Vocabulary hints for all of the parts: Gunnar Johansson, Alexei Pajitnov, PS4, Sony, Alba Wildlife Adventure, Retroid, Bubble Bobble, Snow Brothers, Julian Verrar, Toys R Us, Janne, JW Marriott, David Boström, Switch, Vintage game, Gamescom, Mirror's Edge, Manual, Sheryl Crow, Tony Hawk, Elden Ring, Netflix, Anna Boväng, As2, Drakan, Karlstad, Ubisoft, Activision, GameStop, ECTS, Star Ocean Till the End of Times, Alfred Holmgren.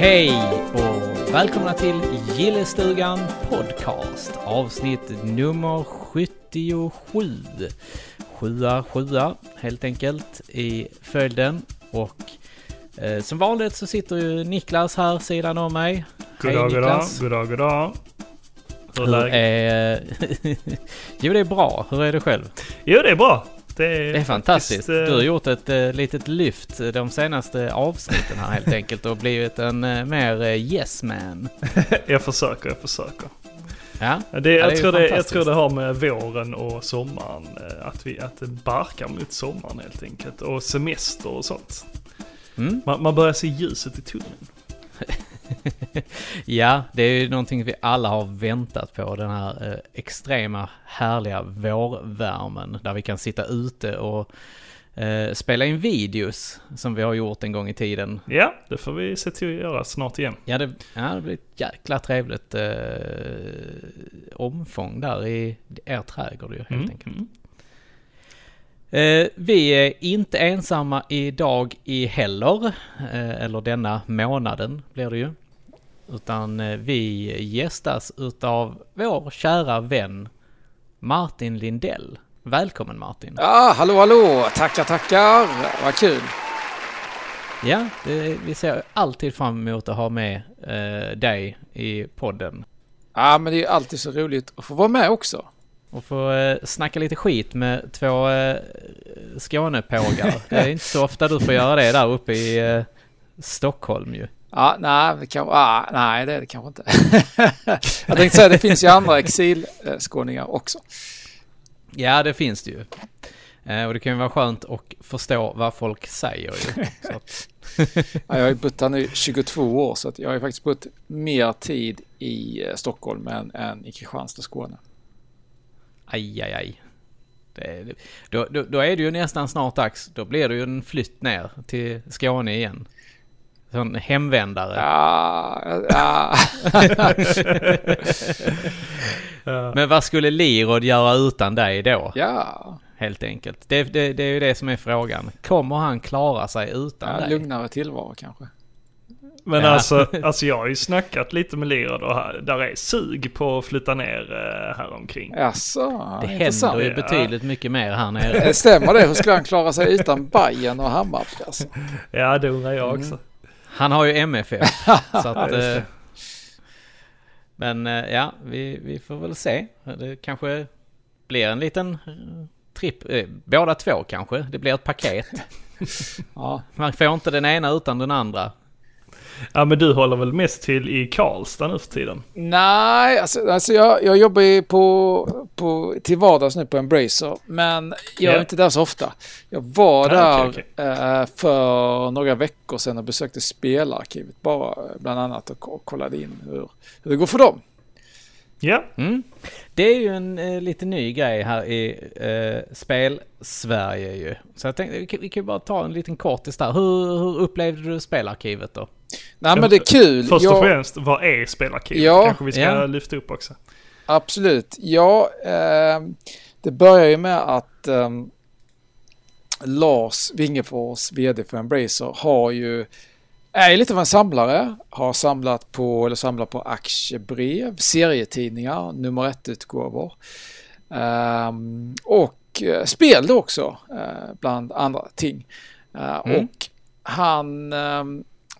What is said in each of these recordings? Hej och välkomna till Gillestugan podcast, avsnitt nummer 77. Sjua, helt enkelt, i följden. Och som vanligt så sitter ju Niklas här sidan om mig. Goddag. Jo, det är bra. Hur är det själv? Jo, det är bra. Det är fantastiskt. Du har gjort ett litet lyft de senaste avsnitten här helt enkelt och blivit en mer yes man. Jag försöker. Ja. Jag tror det har med våren och sommaren, att det barkar mot sommaren helt enkelt, och semester och sånt. Man börjar se ljuset i tunneln. Ja, det är ju någonting vi alla har väntat på, den här extrema härliga vårvärmen där vi kan sitta ute och spela in videos som vi har gjort en gång i tiden. Ja, det får vi se till att göra snart igen. Ja, det blir ett jäkla trevligt omfång där i er trädgård helt enkelt. Vi är inte ensamma idag i heller, eller denna månaden blir det ju, utan vi gästas utav vår kära vän Martin Lindell. Välkommen Martin. Ja, hallå. Tackar. Vad kul. Ja, vi ser alltid fram emot att ha med dig i podden. Ja, men det är alltid så roligt att få vara med också. Och få snacka lite skit med två skånepågar. Det är inte så ofta du får göra det där uppe i Stockholm ju. Ja, nej, det är det kanske inte. Jag tänkte säga, det finns ju andra exilskåningar också. Ja, det finns det ju. Och det kan ju vara skönt att förstå vad folk säger ju. Så att... Ja, jag har ju bott här nu 22 år, så att jag har ju faktiskt bott mer tid i Stockholm än i Kristianstad, Skåne. Aj. Då är det ju nästan snart dags. Då blir det ju en flytt ner till Skåne igen. Sån hemvändare. Ja. Men vad skulle Lirod göra utan dig då? Ja. Helt enkelt. Det är ju det som är frågan. Kommer han klara sig utan dig? Lugnare tillvaro kanske. Men alltså jag har ju snackat lite med Lirod och här, där är sug på att flytta ner här omkring. Alltså, det händer ju betydligt mycket mer här nere. Stämmer det? Hur skulle han klara sig utan Bayern och Hammarby? Alltså? Ja, det undrar jag också. Han har ju MFF. Så att, men ja, vi får väl se. Det kanske blir en liten tripp. Båda två kanske. Det blir ett paket. Ja. Man får inte den ena utan den andra. Ja, men du håller väl mest till i Karlstad nu för tiden? Nej, alltså jag jobbar ju till vardags nu på Embracer, men jag är inte där så ofta. Jag var där för några veckor sedan och besökte Spelarkivet bara, bland annat, och kollade in hur det går för dem. Ja. Det är ju en lite ny grej här i Spel-Sverige ju. Så jag tänkte, vi kan ju bara ta en liten kortis där. Hur upplevde du Spelarkivet då? Nej, men det är kul. Först och främst, vad är Spelarkivet? Ja, kanske vi ska lyfta upp också. Absolut. Ja, det börjar ju med att Lars Wingefors, vd för Embracer, är lite av en samlare, har samlat på aktiebrev, serietidningar, nummer 1-utgåvor och spel då också, bland andra ting. Och han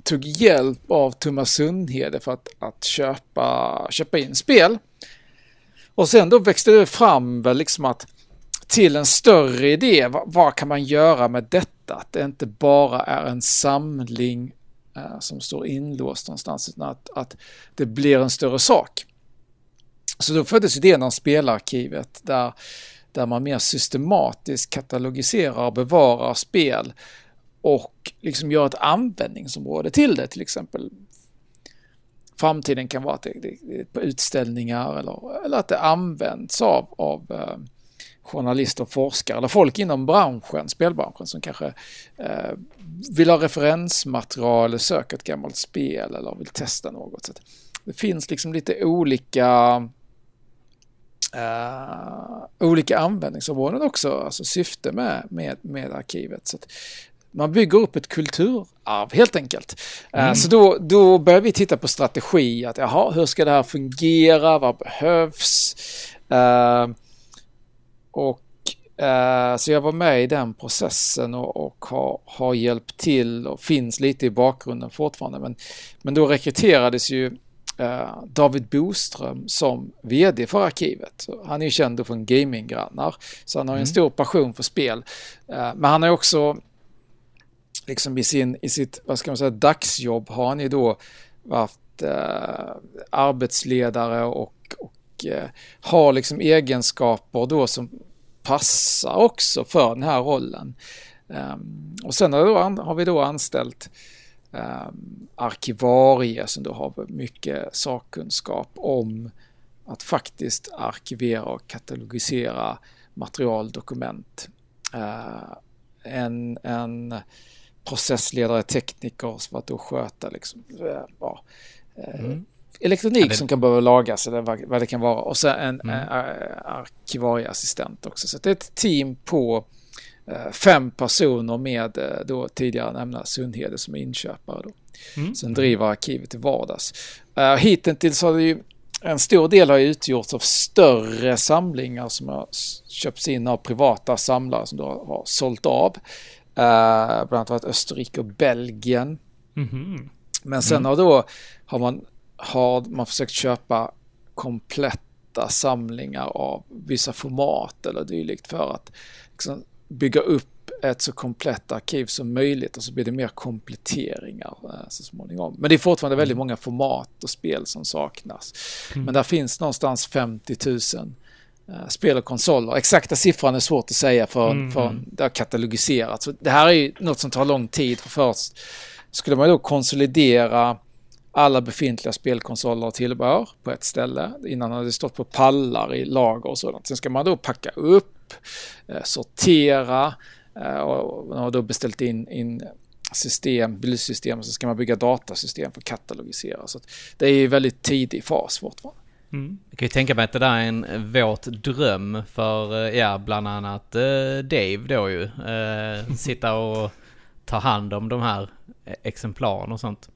tog hjälp av Thomas Sundhede för att köpa in spel. Och sen då växte det fram väl liksom att till en större idé, vad kan man göra med detta? Att det inte bara är en samling som står inlåst någonstans, utan att det blir en större sak. Så då föddes idén om Spelarkivet där man mer systematiskt katalogiserar och bevarar spel och liksom gör ett användningsområde till det. Till exempel framtiden kan vara att det är på utställningar eller att det används av journalister och forskare eller folk inom spelbranschen som kanske vill ha referensmaterial eller söka ett gammalt spel eller vill testa något. Så det finns liksom lite olika användningsområden också, alltså syfte med arkivet. Så Man bygger upp ett kulturarv helt enkelt. Så då börjar vi titta på strategi. Att, jaha, hur ska det här fungera? Vad behövs? Så jag var med i den processen och har hjälpt till och finns lite i bakgrunden fortfarande. Men då rekryterades ju David Boström som vd för arkivet. Han är ju känd från gaminggrannar, så han har en stor passion för spel. Men han har också liksom i sitt vad ska man säga, dagsjobb har han ju då varit arbetsledare och har liksom egenskaper då som passar också för den här rollen. Och sen har vi då anställt arkivarie som då har mycket sakkunskap om att faktiskt arkivera och katalogisera material, dokument. En processledare, tekniker för att då sköta liksom, elektronik som kan behöva lagas eller vad det kan vara. Och sen en arkivarieassistent också. Så det är ett team på 5 personer med då tidigare nämnda Sundhede som är inköpare då. Sen driver arkivet i vardags. Hittills har det ju en stor del har utgjorts av större samlingar som har köpts in av privata samlare som då har sålt av. Bland annat Österrike och Belgien. Men sen har man försökt köpa kompletta samlingar av vissa format eller dylikt för att liksom bygga upp ett så komplett arkiv som möjligt, och så blir det mer kompletteringar så småningom. Men det är fortfarande väldigt många format och spel som saknas. Men där finns någonstans 50 000 spel och konsoler. Exakta siffran är svårt att säga för det har katalogiserats. Så det här är ju något som tar lång tid. För först skulle man då konsolidera alla befintliga spelkonsoler och tillbehör på ett ställe. Innan hade det stått på pallar i lager och sådant. Sen ska man då packa upp, sortera och då beställt in system, bildsystem, och så ska man bygga datasystem för att katalogisera. Så att det är ju väldigt tidig fas fortfarande. Jag kan ju tänka mig att det där är en våt dröm för bland annat Dave då ju. Sitta och ta hand om de här exemplaren och sånt.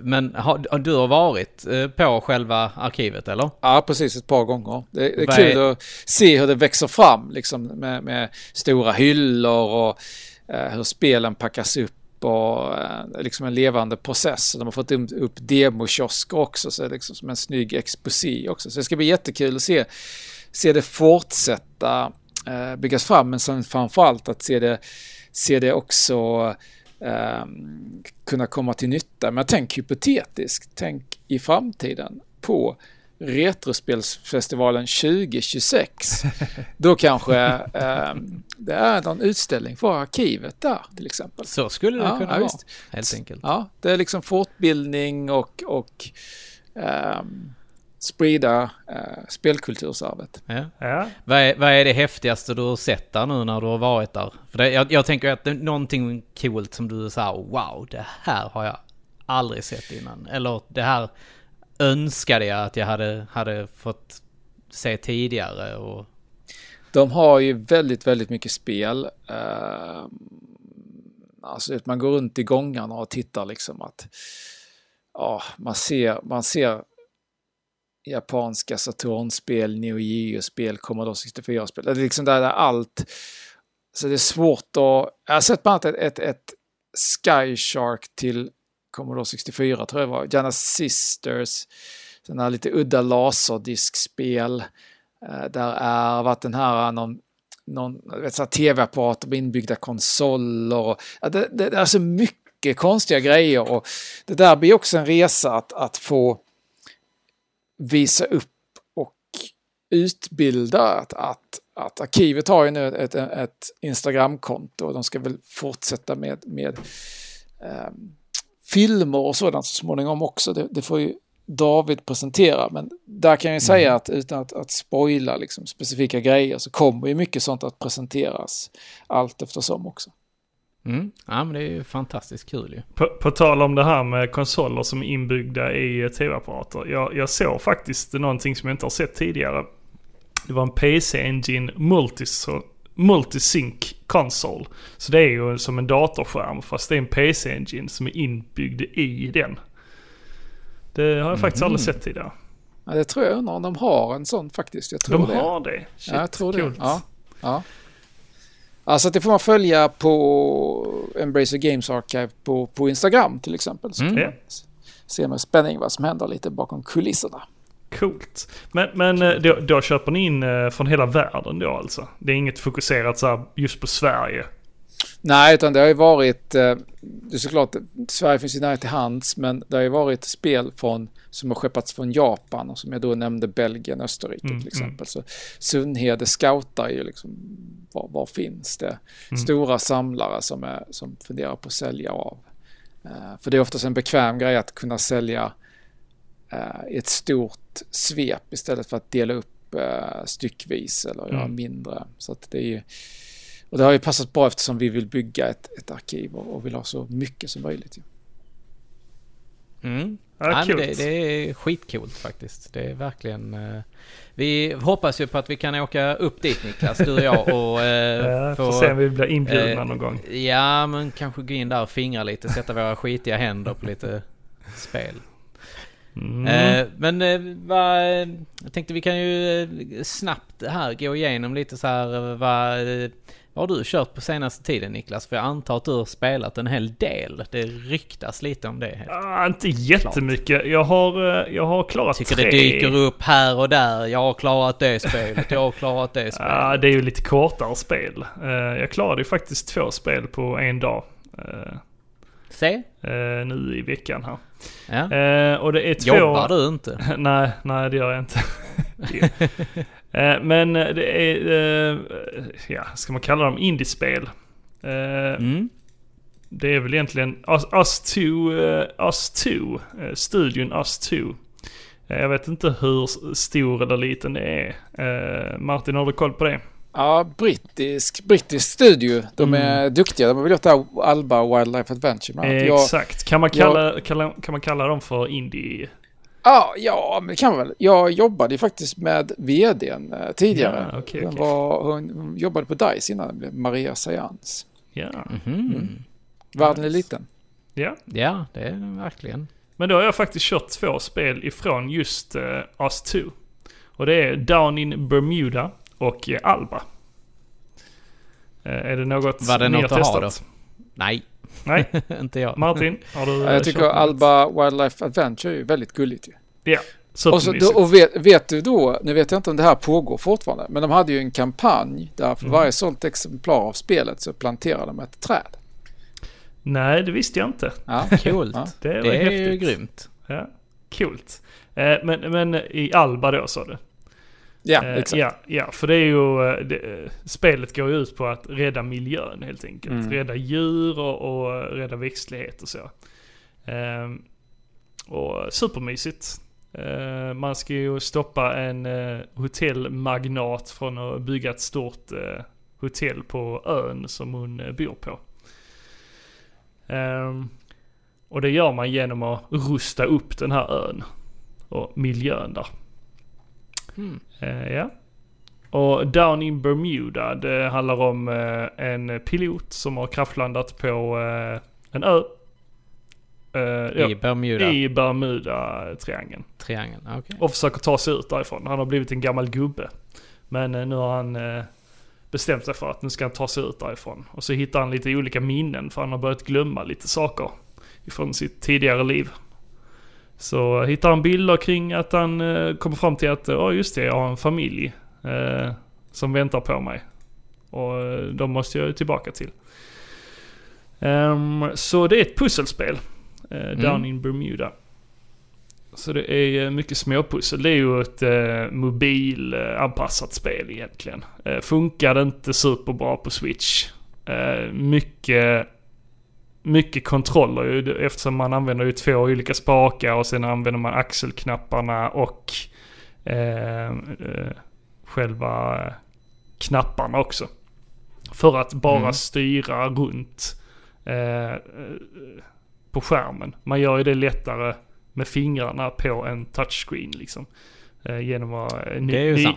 Men du har varit på själva arkivet, eller? Ja, precis, ett par gånger. Det är kul att se hur det växer fram liksom, med stora hyllor och hur spelen packas upp. Liksom en levande process. De har fått upp demokiosker också, så det är liksom som en snygg exposé också. Så det ska bli jättekul att se det fortsätta byggas fram, men sen framförallt att se det också kunna komma till nytta. Men tänk hypotetiskt, tänk i framtiden på Retrospelsfestivalen 2026. Då kanske det är någon utställning för arkivet där till exempel. Så skulle det kunna vara, helt enkelt. Ja, det är liksom fortbildning och sprida spelkultursarvet. Ja. Vad är det häftigaste du har sett där nu när du har varit där? För jag tänker att det är någonting coolt som du sa, wow, det här har jag aldrig sett innan. Eller det här önskade jag att jag hade fått se tidigare. Och de har ju väldigt, väldigt mycket spel. Alltså att man går runt i gångarna och tittar liksom att man ser japanska Saturn-spel, Neo Geo-spel, Commodore 64-spel. Det är liksom där allt. Så det är svårt att... Jag har sett bara ett Sky Shark till Commodore 64, tror jag var. Gärna Sisters. Den här lite udda laserdiskspel. Där har varit den här någon tv-apparat och inbyggda konsoler. Och, det är så mycket konstiga grejer. Och det där blir också en resa att få visa upp och utbilda att arkivet har ju nu ett Instagram-konto, och de ska väl fortsätta med filmer och sådant så småningom också. Det får ju David presentera, men där kan jag säga att utan att spoila liksom specifika grejer, så kommer ju mycket sånt att presenteras allt eftersom också. Ja, men det är ju fantastiskt kul ju. På tal om det här med konsoler som är inbyggda i tv-apparater, jag såg faktiskt någonting som jag inte har sett tidigare. Det var en PC Engine Multis multisync console. Så det är ju som en datorskärm, fast det är en PC-engine som är inbyggd i den. Det har jag faktiskt aldrig sett idag. Ja, det tror jag, undrar om de har en sån faktiskt. Jag tror de har det. Shit, ja, jag tror det. Ja, ja. Alltså det får man följa på Embracer Games Archive på Instagram till exempel. Så kan man se med spänning vad som händer lite bakom kulisserna. Coolt. Men då köper ni in från hela världen då alltså? Det är inget fokuserat så här just på Sverige? Nej, utan det har ju varit, det är såklart, Sverige finns ju nära till hands, men det har ju varit spel som har skeppats från Japan, och som jag då nämnde Belgien, Österrike till exempel. Så Sundhede scoutar ju liksom, var finns det stora samlare som funderar på att sälja av. För det är oftast en bekväm grej att kunna sälja ett stort svep istället för att dela upp styckvis eller göra mindre. Så att det är ju, och det har ju passat bra eftersom vi vill bygga ett arkiv och vill ha så mycket som möjligt. Ja, det är skitcoolt faktiskt. Det är verkligen... vi hoppas ju på att vi kan åka upp dit, Niklas, du och jag. Och, får se om vi blir inbjudna någon gång. Ja, men kanske gå in där och fingra lite, sätta våra skitiga händer på lite spel. Men jag tänkte vi kan ju snabbt här gå igenom lite så här vad har du kört på senaste tiden, Niklas? För jag antar att du har spelat en hel del. Det ryktas lite om det. Inte jättemycket. Jag har klarat tre. Det dyker upp här och där. Jag har klarat det spelet. Det är ju lite kortare spel. Jag klarade ju faktiskt 2 spel på en dag. Nu i veckan här. Ja. Och det är 2... Jobbar du inte? nej, det gör jag inte. Men det är ska man kalla dem indiespel? Det är väl egentligen As2, studion As2. Jag vet inte hur stor eller liten det är. Martin, har du koll på det? Ja, brittisk studio. De är duktiga. De har väl gjort Alba Wildlife Adventure. Exakt. Kan man kalla dem för indie? Ja, men kan man väl. Jag jobbade ju faktiskt med vdn tidigare. Ja, okay. Hon jobbade på DICE innan den blev Maria Sajans. Ja. Världen är liten. Ja, det är den verkligen. Men då har jag faktiskt kört 2 spel ifrån just As2. Och det är Down in Bermuda och Alba. Är det något ni har testat? Nej, inte jag. Martin, har du jag tycker Alba Wildlife Adventure är ju väldigt gulligt ju. Ja, vet du då, nu vet jag inte om det här pågår fortfarande, men de hade ju en kampanj där för varje sånt exemplar av spelet så planterade de ett träd. Nej, det visste jag inte. Ja, coolt. Ja. Det är ju grymt. Ja, coolt. Men i Alba då sa du? Ja, exakt. Ja, för det är ju spelet går ju ut på att rädda miljön helt enkelt. Rädda djur och rädda växtlighet och så. Och supermysigt. Man ska ju stoppa en hotellmagnat från att bygga ett stort hotell på ön som hon bor på. Och det gör man genom att rusta upp den här ön och miljön där. Ja. Och Down in Bermuda, det handlar om en pilot som har kraftlandat på en ö i Bermuda-triangeln. Okay. Och försöker ta sig ut därifrån. Han har blivit en gammal gubbe, men nu har han bestämt sig för att nu ska han ta sig ut därifrån. Och så hittar han lite olika minnen, för han har börjat glömma lite saker från sitt tidigare liv. Så hittar han bilder kring att han kommer fram till att jag har en familj som väntar på mig. Och de måste jag tillbaka till. Så det är ett pusselspel. Down in Bermuda. Så det är mycket småpussel. Det är ju ett mobilanpassat spel egentligen. Funkade inte superbra på Switch. Mycket kontroller eftersom man använder ju 2 olika spakar och sen använder man axelknapparna och själva knapparna också. För att bara styra runt på skärmen. Man gör ju det lättare med fingrarna på en touchscreen liksom. genom att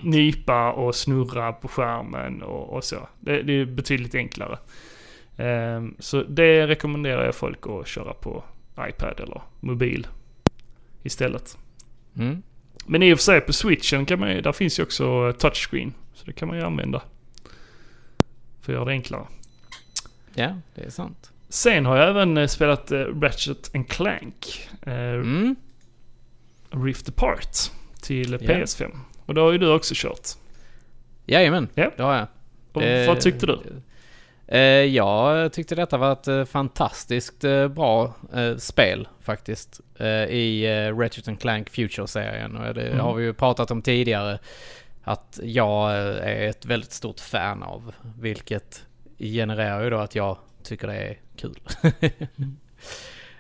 nypa och snurra på skärmen och så. Det är betydligt enklare. Så det rekommenderar jag folk att köra på iPad eller mobil istället. Mm. Men i och för sig på Switchen kan man, där finns ju också touchscreen, så det kan man ju använda för att göra det enklare. Ja, det är sant. Sen har jag även spelat Ratchet & Clank Rift Apart till PS5. Och det har ju du också kört. Jajamän, det har jag. Och vad tyckte du? Jag tyckte detta var ett fantastiskt bra spel faktiskt, i Ratchet & Clank Future-serien. Och det har vi ju pratat om tidigare, att jag är ett väldigt stort fan av, vilket genererar ju då att jag tycker det är kul.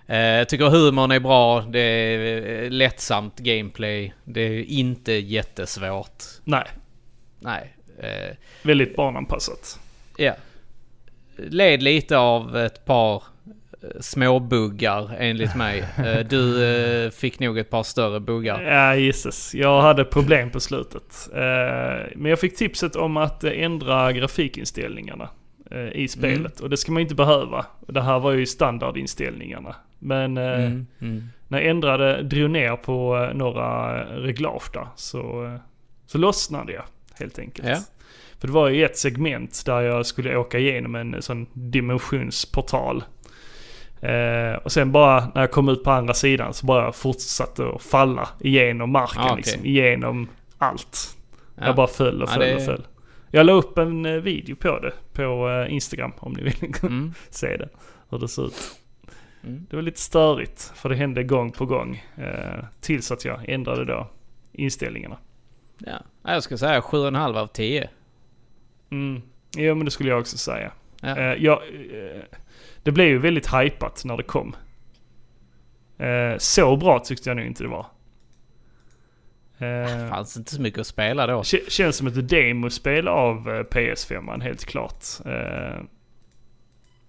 Jag tycker humorn är bra, det är lättsamt gameplay, det är inte jättesvårt. Nej. Väldigt barnanpassat. Ja. Led lite av ett par små buggar enligt mig. Du fick nog ett par större buggar. Ja, Jesus. Jag hade problem på slutet. Men jag fick tipset om att ändra grafikinställningarna i spelet. Och det ska man inte behöva. Det här var ju standardinställningarna. Men när jag drog ner på några reglage där, så lossnade jag helt enkelt. Ja. För det var ju ett segment där jag skulle åka igenom en sån dimensionsportal. Och sen bara när jag kom ut på andra sidan så bara fortsatte att falla igenom marken. Liksom, igenom allt. Ja. Jag bara föll och föll. Jag la upp en video på det på Instagram om ni vill se det. Hur det ser ut. Det var lite störigt för det hände gång på gång. Tills att jag ändrade då inställningarna. Ja, jag skulle säga 7,5 av 10. Ja, men det skulle jag också säga. Det blev ju väldigt hypat när det kom. Så bra tyckte jag nu inte det var. Det fanns inte så mycket att spela då. Känns som ett demospel av PS5, helt klart.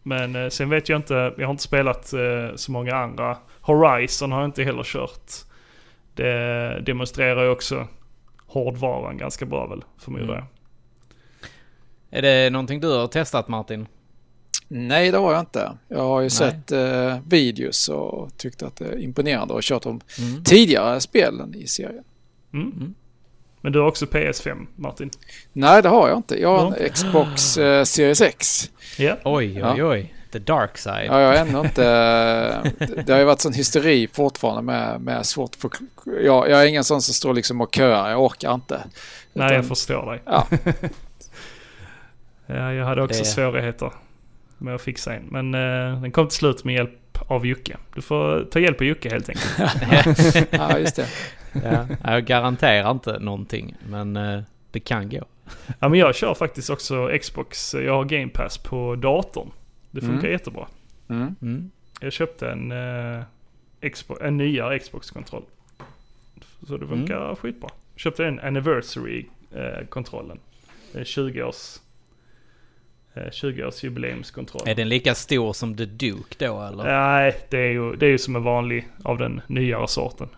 Men sen vet jag inte, jag har inte spelat så många andra. Horizon har jag inte heller kört. Det demonstrerar ju också hårdvaran ganska bra väl, förmodar jag. Är det någonting du har testat, Martin? Nej, det har jag inte. Jag har ju sett videos och tyckt att det är imponerande och kört om tidigare spelen i serien. Men du har också PS5, Martin? Nej, det har jag inte. Jag har en Xbox Series X. Yeah. Oj. The dark side. Ja, jag ändå inte. Det har ju varit sån hysteri fortfarande med svårt för. Jag är ingen sån som står liksom och köar. Jag orkar inte. Nej, jag förstår dig. Ja. Jag hade också svårigheter med att fixa in. Men den kom till slut med hjälp av Jocke. Du får ta hjälp av Jocke helt enkelt. Ja, just det. Jag garanterar inte någonting, men det kan gå. Ja, men jag kör faktiskt också Xbox. Jag har Game Pass på datorn. Det funkar jättebra. Jag köpte en nyare Xbox-kontroll. Så det funkar skitbra. Jag köpte en Anniversary-kontrollen. 20-års jubileumskontroll. Är den lika stor som The Duke då, eller? Nej, det är ju som en vanlig av den nyare sorten.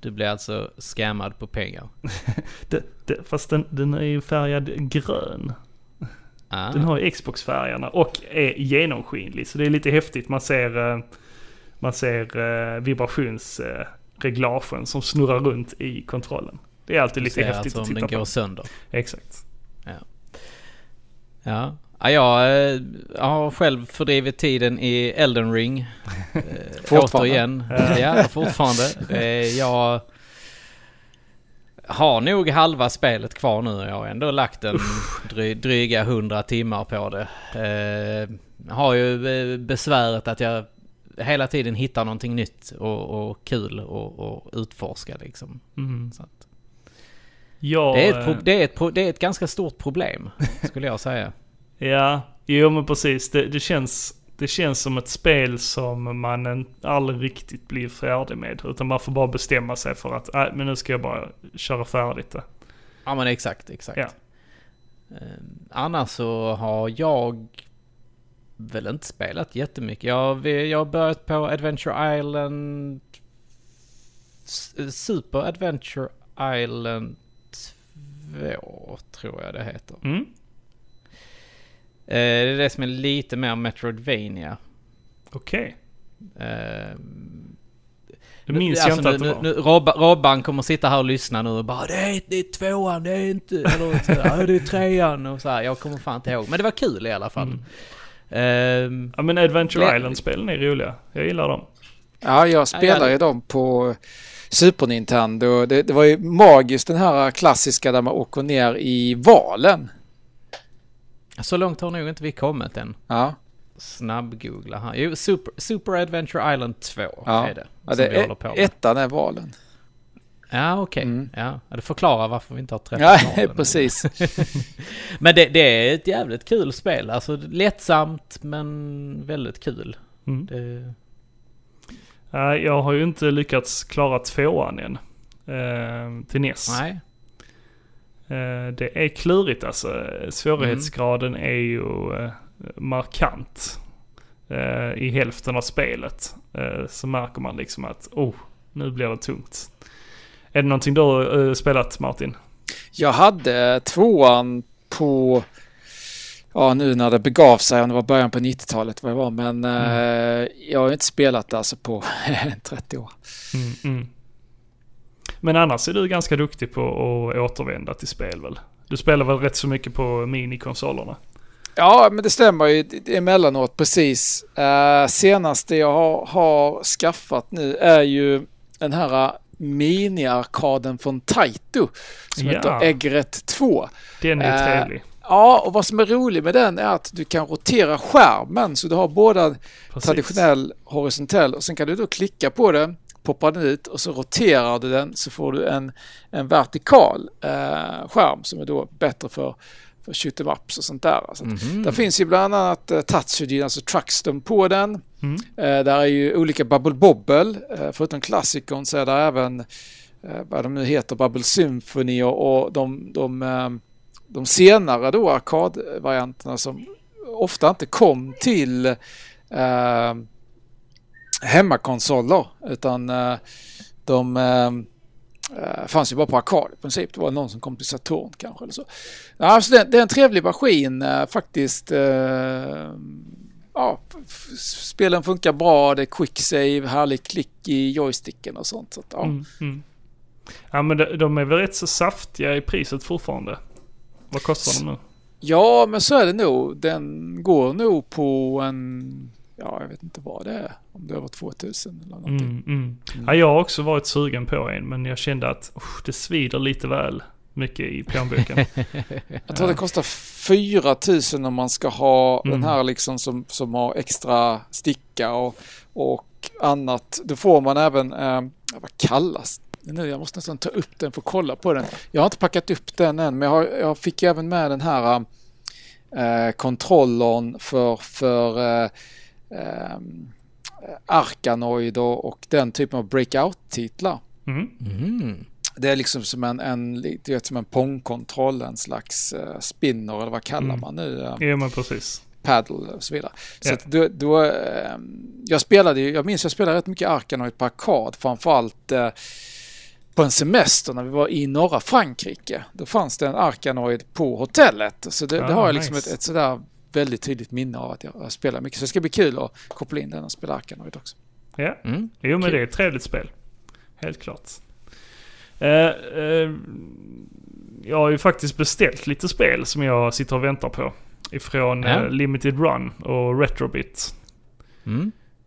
Du blir alltså scammad på pengar. Fast den är ju färgad grön. Ah. Den har ju Xbox-färgerna och är genomskinlig. Så det är lite häftigt. Man ser vibrationsreglagen som snurrar runt i kontrollen. Det är alltid lite häftigt alltså att titta på. Om den går sönder. Exakt. Ja. Jag har själv fördrivit tiden i Elden Ring. Återigen. Ja, fortfarande. Jag har nog halva spelet kvar nu. Jag har ändå lagt en dryga 100 timmar på det. Har ju besväret att jag hela tiden hittar någonting nytt och kul och utforska liksom. Så att. Ja, det är ett ganska stort problem, skulle jag säga. Ja, men precis. Det känns som ett spel som man aldrig riktigt blir färdig med. Utan man får bara bestämma sig för att men nu ska jag bara köra färdigt det. Ja, men exakt. Ja. Annars så har jag väl inte spelat jättemycket. Jag har börjat på Adventure Island, Super Adventure Island 2 tror jag det heter. Mm. Det är det som är lite mer Metroidvania. Okej. Okay. Nu minns jag inte att det var. Robban kommer sitta här och lyssna nu och bara det är tvåan, det är inte eller det är trean och så här. Jag kommer fan inte ihåg, men det var kul i alla fall. Mm. Ja, men Adventure Island-spelen är roliga. Jag gillar dem. Ja, jag spelar ju dem på Super Nintendo. Det var ju magiskt, den här klassiska där man åker ner i valen. Så långt har nog inte vi kommit än. Ja. Snabbgoogla här. Jo, Super Adventure Island 2 är det. Ja, det är ettan är valen. Ja, okej. Okay. Mm. Ja, det förklarar varför vi inte har träffat valen. Ja, precis. Men det är ett jävligt kul spel. Alltså lättsamt men väldigt kul. Mm. Det... Jag har ju inte lyckats klara tvåan än till NES. Nej. Det är klurigt alltså. Svårighetsgraden är ju markant. I hälften av spelet så märker man liksom att nu blir det tungt. Är det någonting du har spelat, Martin? Jag hade tvåan på... Ja, nu när det begav sig, om det var början på 90-talet vad det var, men jag har inte spelat det alltså på 30 år. Mm, mm. Men annars är du ganska duktig på att återvända till spel väl? Du spelar väl rätt så mycket på minikonsolerna? Ja, men det stämmer ju emellanåt, precis. Senaste jag har skaffat nu är ju den här mini-arkaden från Taito som heter Eggret 2. Den är trevlig. Ja, och vad som är roligt med den är att du kan rotera skärmen så du har både traditionell horisontell och sen kan du då klicka på den, poppa den ut och så roterar du den så får du en vertikal skärm som är då bättre för shoot'em ups och sånt där. Så där finns ju bland annat Tatsujin, alltså Truckstorm på den. Mm. Där är ju olika Bubble Bobble, förutom klassikern så är där även vad de nu heter, Bubble Symphony och de senare då arkadvarianterna som ofta inte kom till hemmakonsoler utan de fanns ju bara på arkad i princip. Det var någon som kom till Saturn kanske eller så. Ja, alltså det är en trevlig maskin faktiskt. Ja, spelen funkar bra, det är quick save, härlig klick i joysticken och sånt. Så att, ja. Mm, mm. Ja, men de är väl rätt så saftiga i priset fortfarande. Vad kostar den nu? Ja, men så är det nog. Den går nog på jag vet inte vad det är. Om det var 2000 eller någonting. Ja, jag har också varit sugen på en, men jag kände att det svider lite väl mycket i plånboken. Jag tror det kostar 4000 om man ska ha den här liksom som har extra sticka och annat. Då får man även, vad kallas det? Nu, jag måste nästan ta upp den för att kolla på den. Jag har inte packat upp den än, men jag fick även med den här kontrollern för Arkanoid och den typen av breakout-titlar. Mm. Mm. Det är liksom som en Pong-kontroll, en slags spinner eller vad kallar man nu? Ja, men precis. Paddle och så vidare. Så att då, jag spelade rätt mycket Arkanoid på arkad, framförallt på en semester när vi var i norra Frankrike. Då fanns det en Arkanoid på hotellet. Så det har jag liksom ett sådär väldigt tydligt minne av att jag spelar mycket. Så det ska bli kul att koppla in den och spela Arkanoid också. Ja, jo men det är ett trevligt spel. Helt klart. Jag har ju faktiskt beställt lite spel som jag sitter och väntar på. Ifrån Limited Run och Retrobit.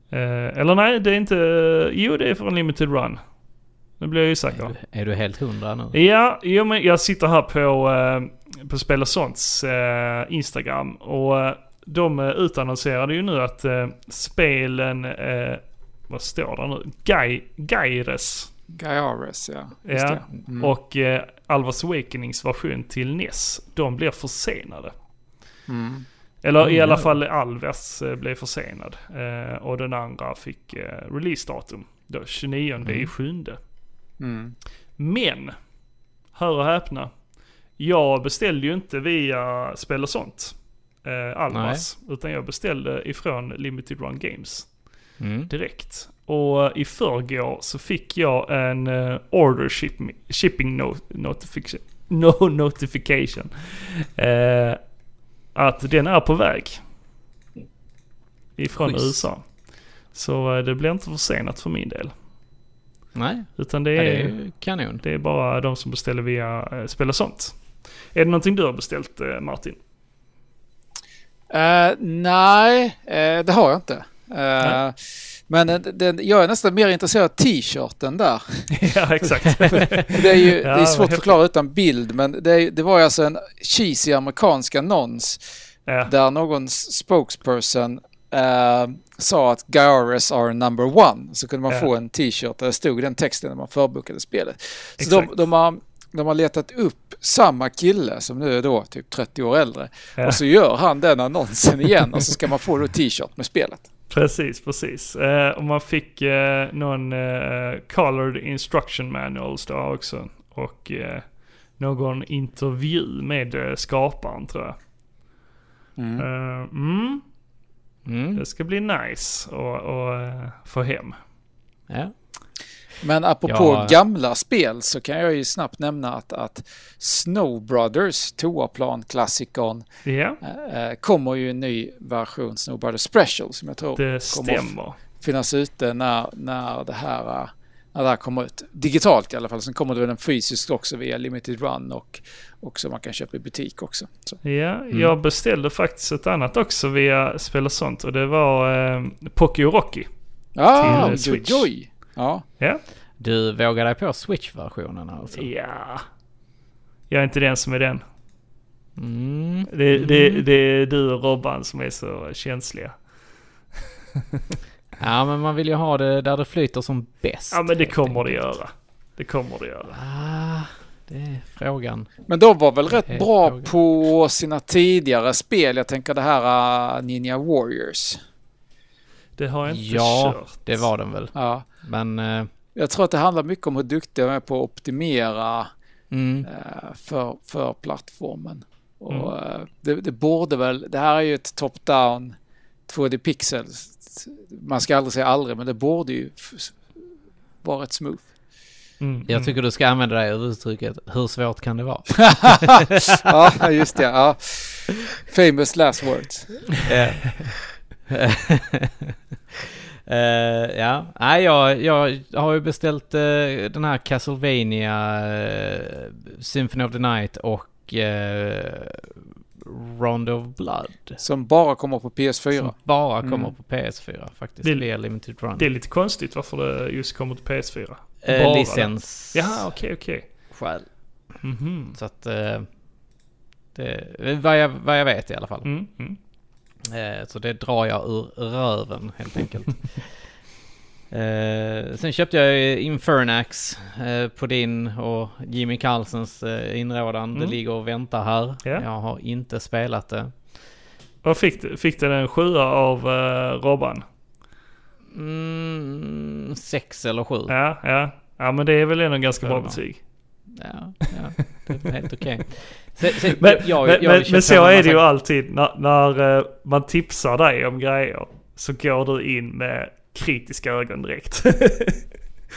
Eller nej, det är inte... Jo, det är från Limited Run. Nu blir jag ju säker. Är du helt 100 nu? Ja, men jag sitter här på Spelassons Instagram. Och de utannonserade ju nu att spelen... Vad står det nu? Gaires, ja. Just det. Och Alves Awakenings version till NES. De blir försenade. Eller i alla fall Alves blev försenad och den andra fick releasedatum då 29/7. Men hör och häpna, jag beställde ju inte via Spel och sånt Alves, utan jag beställde ifrån Limited Run Games direkt. Och i förrgår så fick jag en order shipping notification att den är på väg ifrån USA. Så det blir inte försenat för min del. Nej, utan det är kanon. Det är bara de som beställer via Spelassons. Är det någonting du har beställt, Martin? Nej, det har jag inte. Men jag är nästan mer intresserad av t-shirten där. Ja, exakt. Det är svårt att förklara utan bild, men det var alltså en cheesy amerikansk annons där någon spokesperson sa att Gaiares are number one. Så kunde man få en t-shirt där det stod den texten när man förbokade spelet. Så de har letat upp samma kille som nu är då typ 30 år äldre. Ja. Och så gör han den annonsen igen och så ska man få då t-shirt med spelet. Precis. Och man fick någon colored instruction manuals då också. Och någon intervju med skaparen, tror jag. Det ska bli nice att få hem. Ja. Men apropå gamla spel så kan jag ju snabbt nämna att Snow Brothers, toaplan-klassikern, kommer ju en ny version, Snow Brothers Special, som jag tror det kommer finnas ute när det här kommer ut. Digitalt i alla fall. Sen kommer det väl en fysisk också via Limited Run och som man kan köpa i butik också. Ja, jag beställde faktiskt ett annat också via Spelassons och det var Poki och Rocky till Switch. Ja. Du vågar dig på Switch-versionen alltså? Ja. Jag är inte den som är den. Det är du och Robban som är så känsliga. Ja, men man vill ju ha det där det flyter som bäst. Ja, men det kommer det göra. Det är frågan. Men de var väl rätt bra på sina tidigare spel. Jag tänker det här Ninja Warriors. Det har jag inte kört. Det var den väl. Ja. Men jag tror att det handlar mycket om hur duktiga de är på att optimera för plattformen. Och det borde väl, det här är ju ett top-down 2D pixel. Man ska aldrig säga aldrig, men det borde ju vara rätt smooth. Jag tycker du ska använda det här uttrycket, hur svårt kan det vara? Ja, just det. Ja. Famous last words. Jag har ju beställt den här Castlevania Symphony of the Night och Round of Blood. Som bara kommer på PS4. Faktiskt. Det är Limited Run. Det är lite konstigt varför det just kommer till PS4. Licens. Ja, okej. Själv. Mm-hmm. Så att det, vad jag vet i alla fall. Mm-hmm. Så det drar jag ur röven helt enkelt. Sen köpte jag Infernax på din och Jimmy Carlsons inrådan. Det ligger och väntar här. Yeah. Jag har inte spelat det. Och fick den en 7 av Robban? 6 eller 7. Ja. Ja, men det är väl en ganska bra betyg. Ja, det är helt okej. Men så är det ju alltid när man tipsar dig om grejer så går du in med kritiska ögon direkt.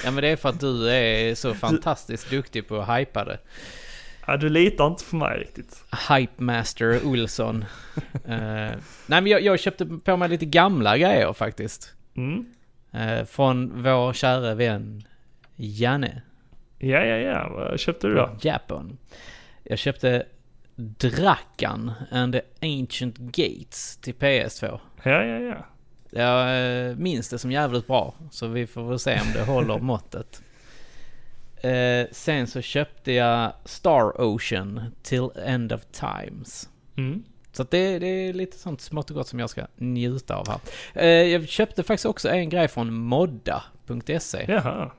Ja, men det är för att du är så fantastiskt duktig på att hypa det. Ja, du litar inte på mig riktigt. Hype Master Olsson. Nej, men jag köpte på mig lite gamla grejer faktiskt. Från vår kära vän Janne. Ja. Vad köpte du då? Japan. Jag köpte Drakan and the Ancient Gates till PS2. Ja. Jag minns det som jävligt bra. Så vi får väl se om det håller måttet. Sen så köpte jag Star Ocean till End of Times. Så det är lite sånt smått och gott som jag ska njuta av här. Jag köpte faktiskt också en grej från modda.se. Jaha.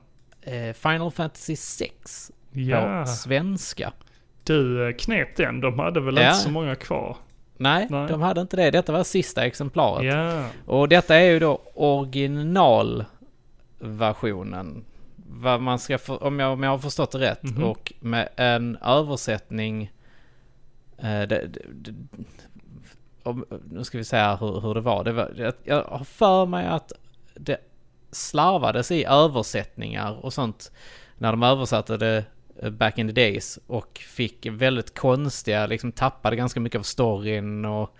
Final Fantasy 6 på svenska. Du knep den, de hade väl inte så många kvar. Nej, de hade inte det. Detta var sista exemplaret. Yeah. Och detta är ju då originalversionen. Vad man ska om jag har förstått det rätt. Och med en översättning nu ska vi säga hur det var. Jag har för mig att det slarvades i översättningar och sånt när de översatte det back in the days, och fick väldigt konstiga, liksom tappade ganska mycket av storyn och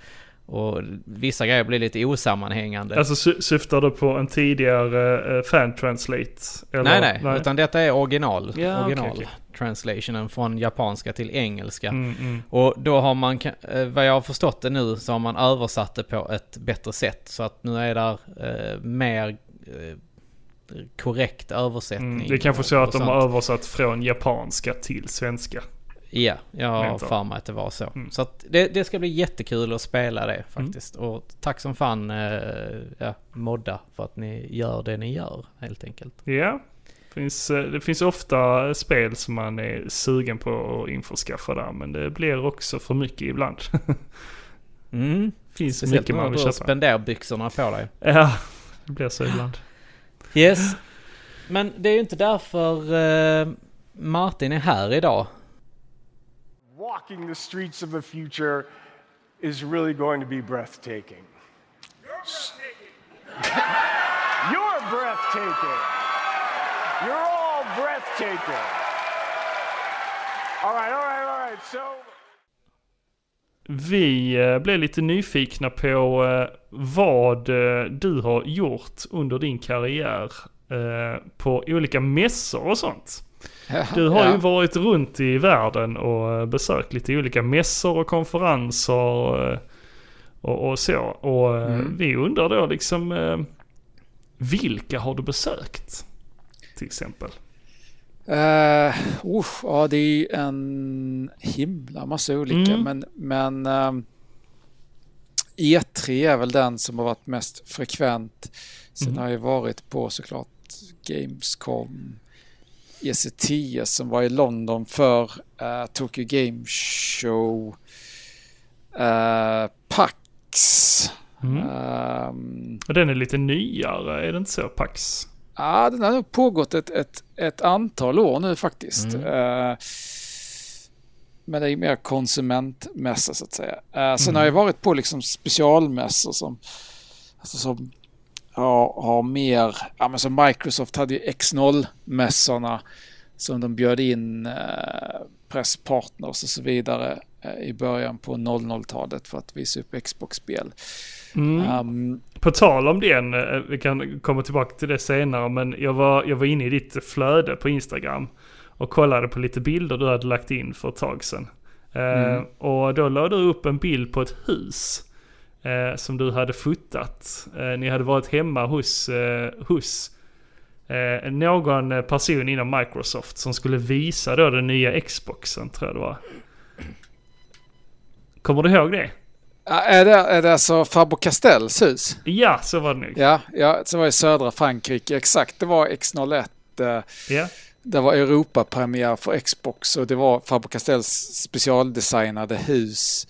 vissa grejer blir lite osammanhängande. Alltså syftar du på en tidigare fan-translate? Eller? Nej, utan detta är original, translationen från japanska till engelska. Och då har man, vad jag har förstått det nu, så har man översatt det på ett bättre sätt, så att nu är där mer korrekt översättning. Det är kanske så att de har översatt från japanska till svenska. Ja, jag har för mig att det var så. Så att det ska bli jättekul att spela det faktiskt. Och tack som fan modda för att ni gör det ni gör, helt enkelt. Ja, det finns ofta spel som man är sugen på att införskaffa där, men det blir också för mycket ibland. Finns speciellt mycket man vill köpa. Spendera byxorna på dig. Ja, det blir så ibland. Yes, men det är ju inte därför Martin är här idag. Walking the streets of the future is really going to be breathtaking. You're breathtaking. You're all breathtaking. All right. So vi blev lite nyfikna på vad du har gjort under din karriär på olika mässor och sånt. Du har ju varit runt i världen och besökt lite olika mässor och konferenser och så. Och vi undrar då liksom, vilka har du besökt till exempel? Det är en himla massa olika. Men E3 är väl den som har varit mest frekvent. Sen har jag varit på såklart Gamescom, ECTS som var i London för Tokyo Game Show, PAX. Och den är lite nyare, är det inte så, PAX? Ja, den har nog pågått ett antal år nu faktiskt. Men det är mer konsumentmässa så att säga. Sen har jag varit på liksom specialmässor som har mer, så Microsoft hade ju X0-mässorna som de bjöd in presspartners och så vidare i början på 00-talet för att visa upp Xbox-spel. På tal om den, vi kan komma tillbaka till det senare, men jag var inne i ditt flöde på Instagram och kollade på lite bilder du hade lagt in för ett tag sedan. Och då lade du upp en bild på ett hus som du hade fotat. Ni hade varit hemma hos någon person inom Microsoft som skulle visa då den nya Xboxen, tror jag det var. Kommer du ihåg det? Är det alltså Faber Castells hus? Ja, så var det nu. Ja, så var det i södra Frankrike. Exakt, det var X01. Det var Europapremiär för Xbox och det var Faber Castells specialdesignade hus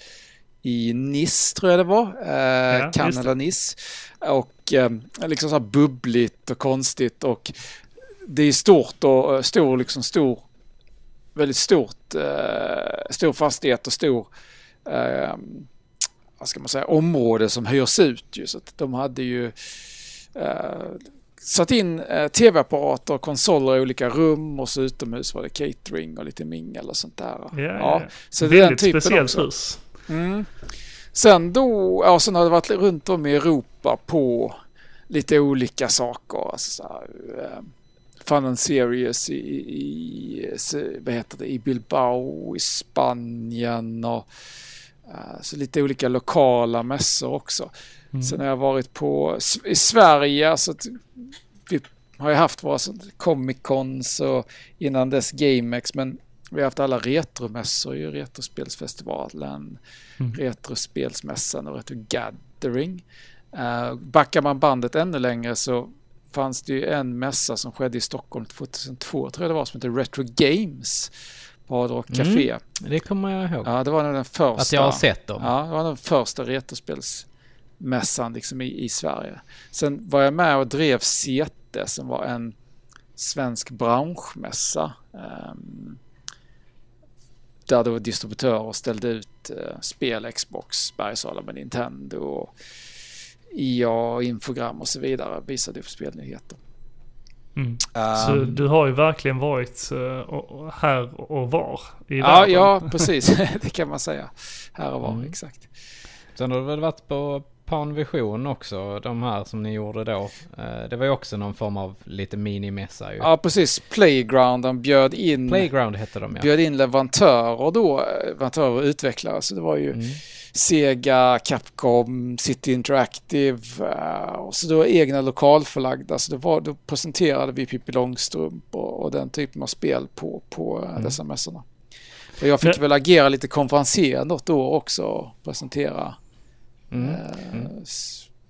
i Nice, tror jag det var. Kanada, Nice. Och liksom så här bubbligt och konstigt, och det är stort och stor fastighet och stor vad ska man säga, område som hyrs ut ju. Så att de hade ju satt in tv-apparater och konsoler i olika rum, och så utomhus var det catering och lite mingel och sånt där. Ja. Så det är väldigt speciellt hus. Sen har det varit runt om i Europa på lite olika saker, alltså så här, Fun and Serious i Bilbao i Spanien, och så lite olika lokala mässor också. Sen har jag varit i Sverige, så att vi har ju haft våra Comic-Cons och innan dess GameX, men vi har haft alla retromässor, ju Retrospelsfestivalen, Retrospelsmässan och Retro Gathering. Backar man bandet ännu längre så fanns det ju en mässa som skedde i Stockholm 2002, tror jag det var, som heter Retro Games på Hard Rock Café. Det kommer jag ihåg. Ja, det var nog den första. Att jag har sett dem. Ja, det var den första retrospelsmässan liksom i Sverige. Sen var jag med och drev CETS som var en svensk branschmässa där då distributörer ställde ut spel, Xbox, Bergsala med Nintendo och IA, infogram och så vidare, visade upp spelnyheter. Mm. Så du har ju verkligen varit här och var i världen. Ja, precis. Det kan man säga. Här och var, exakt. Sen har du väl varit på Panvision också, de här som ni gjorde då. Det var ju också någon form av lite minimässa ju. Ja, precis. Playground bjöd in. Playground hette de, ja. Bjöd in leverantörer då, leverantörer och utvecklare. Så det var ju Sega, Capcom, City Interactive och så då egna lokalförlagda. Så det var, då presenterade vi Pippi Långstrump och den typen av spel på dessa mässorna. Och jag fick väl agera lite konferenser något då också och presentera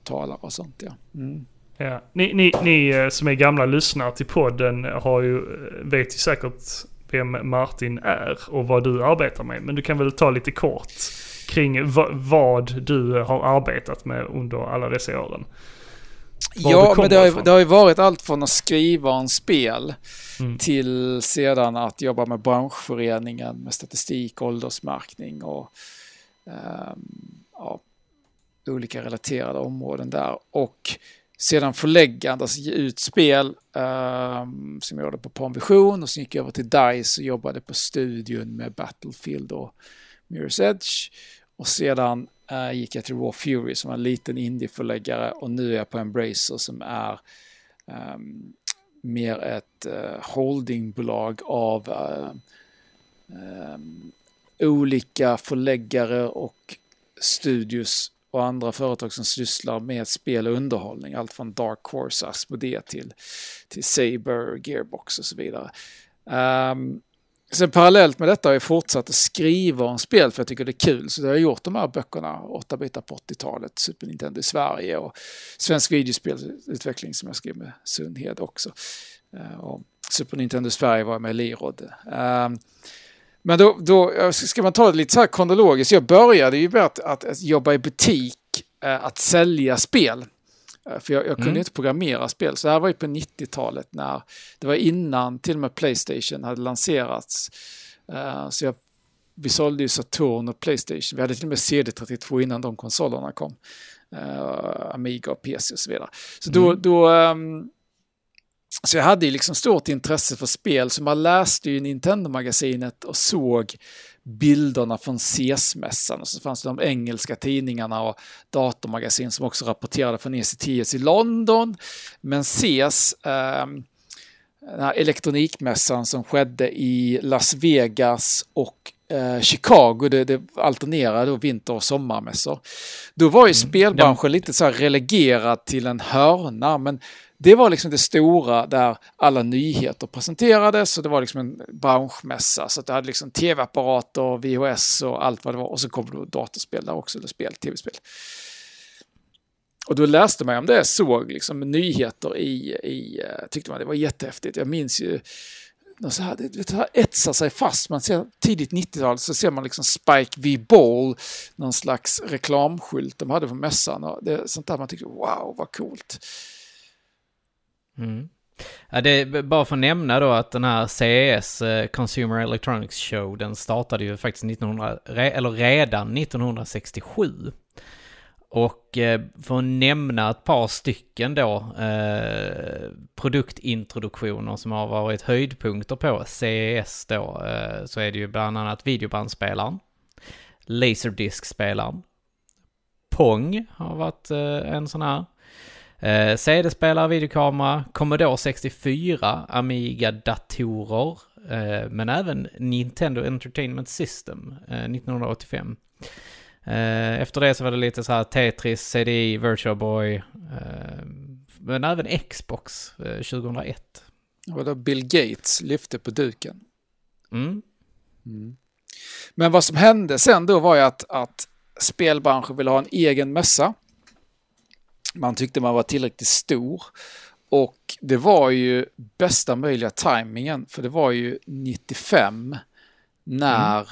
talar och sånt, ja. Mm. Ja. Ni som är gamla lyssnare till podden vet ju säkert vem Martin är och vad du arbetar med, men du kan väl ta lite kort kring vad du har arbetat med under alla dessa åren. Ja, men det har ju varit allt från att skriva en spel till sedan att jobba med branschföreningen med statistik, åldersmärkning och olika relaterade områden där, och sedan förläggande, alltså ge ut spel som jag gjorde på Panvision, och sen gick jag över till DICE och jobbade på studion med Battlefield och Mirror's Edge, och sedan gick jag till Raw Fury som var en liten indieförläggare, och nu är jag på Embracer som är mer ett holdingbolag av olika förläggare och studios och andra företag som sysslar med spel och underhållning. Allt från Dark Horse, Asmodee till Saber, Gearbox och så vidare. Sen parallellt med detta har jag fortsatt att skriva om spel för jag tycker det är kul. Så det har jag gjort de här böckerna, 8-bitar på 80-talet, Super Nintendo i Sverige och svensk videospelutveckling som jag skrev med Sundhede också. Och Super Nintendo i Sverige var jag med Lirod. Men då ska man ta det lite så här kronologiskt. Jag började ju med att jobba i butik, att sälja spel. För jag kunde inte programmera spel. Så det här var ju på 90-talet, när det var innan till och med PlayStation hade lanserats. Så vi sålde ju Saturn och PlayStation. Vi hade till och med CD32 innan de konsolerna kom. Amiga och PC och så vidare. Så så jag hade ju liksom stort intresse för spel, så man läste ju Nintendo-magasinet och såg bilderna från CES-mässan, och så fanns det de engelska tidningarna och datormagasin som också rapporterade från ECTS i London. Men CES, den här elektronikmässan som skedde i Las Vegas och Chicago, det alternerade vinter- och sommarmässor. Då var ju spelbranschen lite så här relegerad till en hörna, men det var liksom det stora där alla nyheter presenterades, och det var liksom en branschmässa, så att det hade liksom tv-apparater, VHS och allt vad det var, och så kom det datorspel där också, eller spel, tv-spel. Och då läste man om det, såg liksom nyheter i tyckte man det var jättehäftigt. Jag minns ju så här, det etsar sig fast. Man ser tidigt 90-tal, så ser man liksom Spike V. Ball, någon slags reklamskylt de hade på mässan, och det är sånt där man tycker, wow, vad coolt. Mm. Ja, det är bara för att nämna då att den här CES, Consumer Electronics Show, den startade ju faktiskt redan 1967. Och för att nämna ett par stycken då produktintroduktioner som har varit höjdpunkter på CES då, så är det ju bland annat videobandspelaren, Laserdisc-spelaren, Pong har varit en sån här, CD-spelare, videokamera, Commodore 64, Amiga-datorer, men även Nintendo Entertainment System 1985. Efter det så var det lite så här Tetris, CD, Virtual Boy, men även Xbox 2001. Det var då Bill Gates lyfte på duken. Men vad som hände sen då var ju att spelbranschen ville ha en egen mässa. Man tyckte man var tillräckligt stor, och det var ju bästa möjliga tajmingen, för det var ju 95 när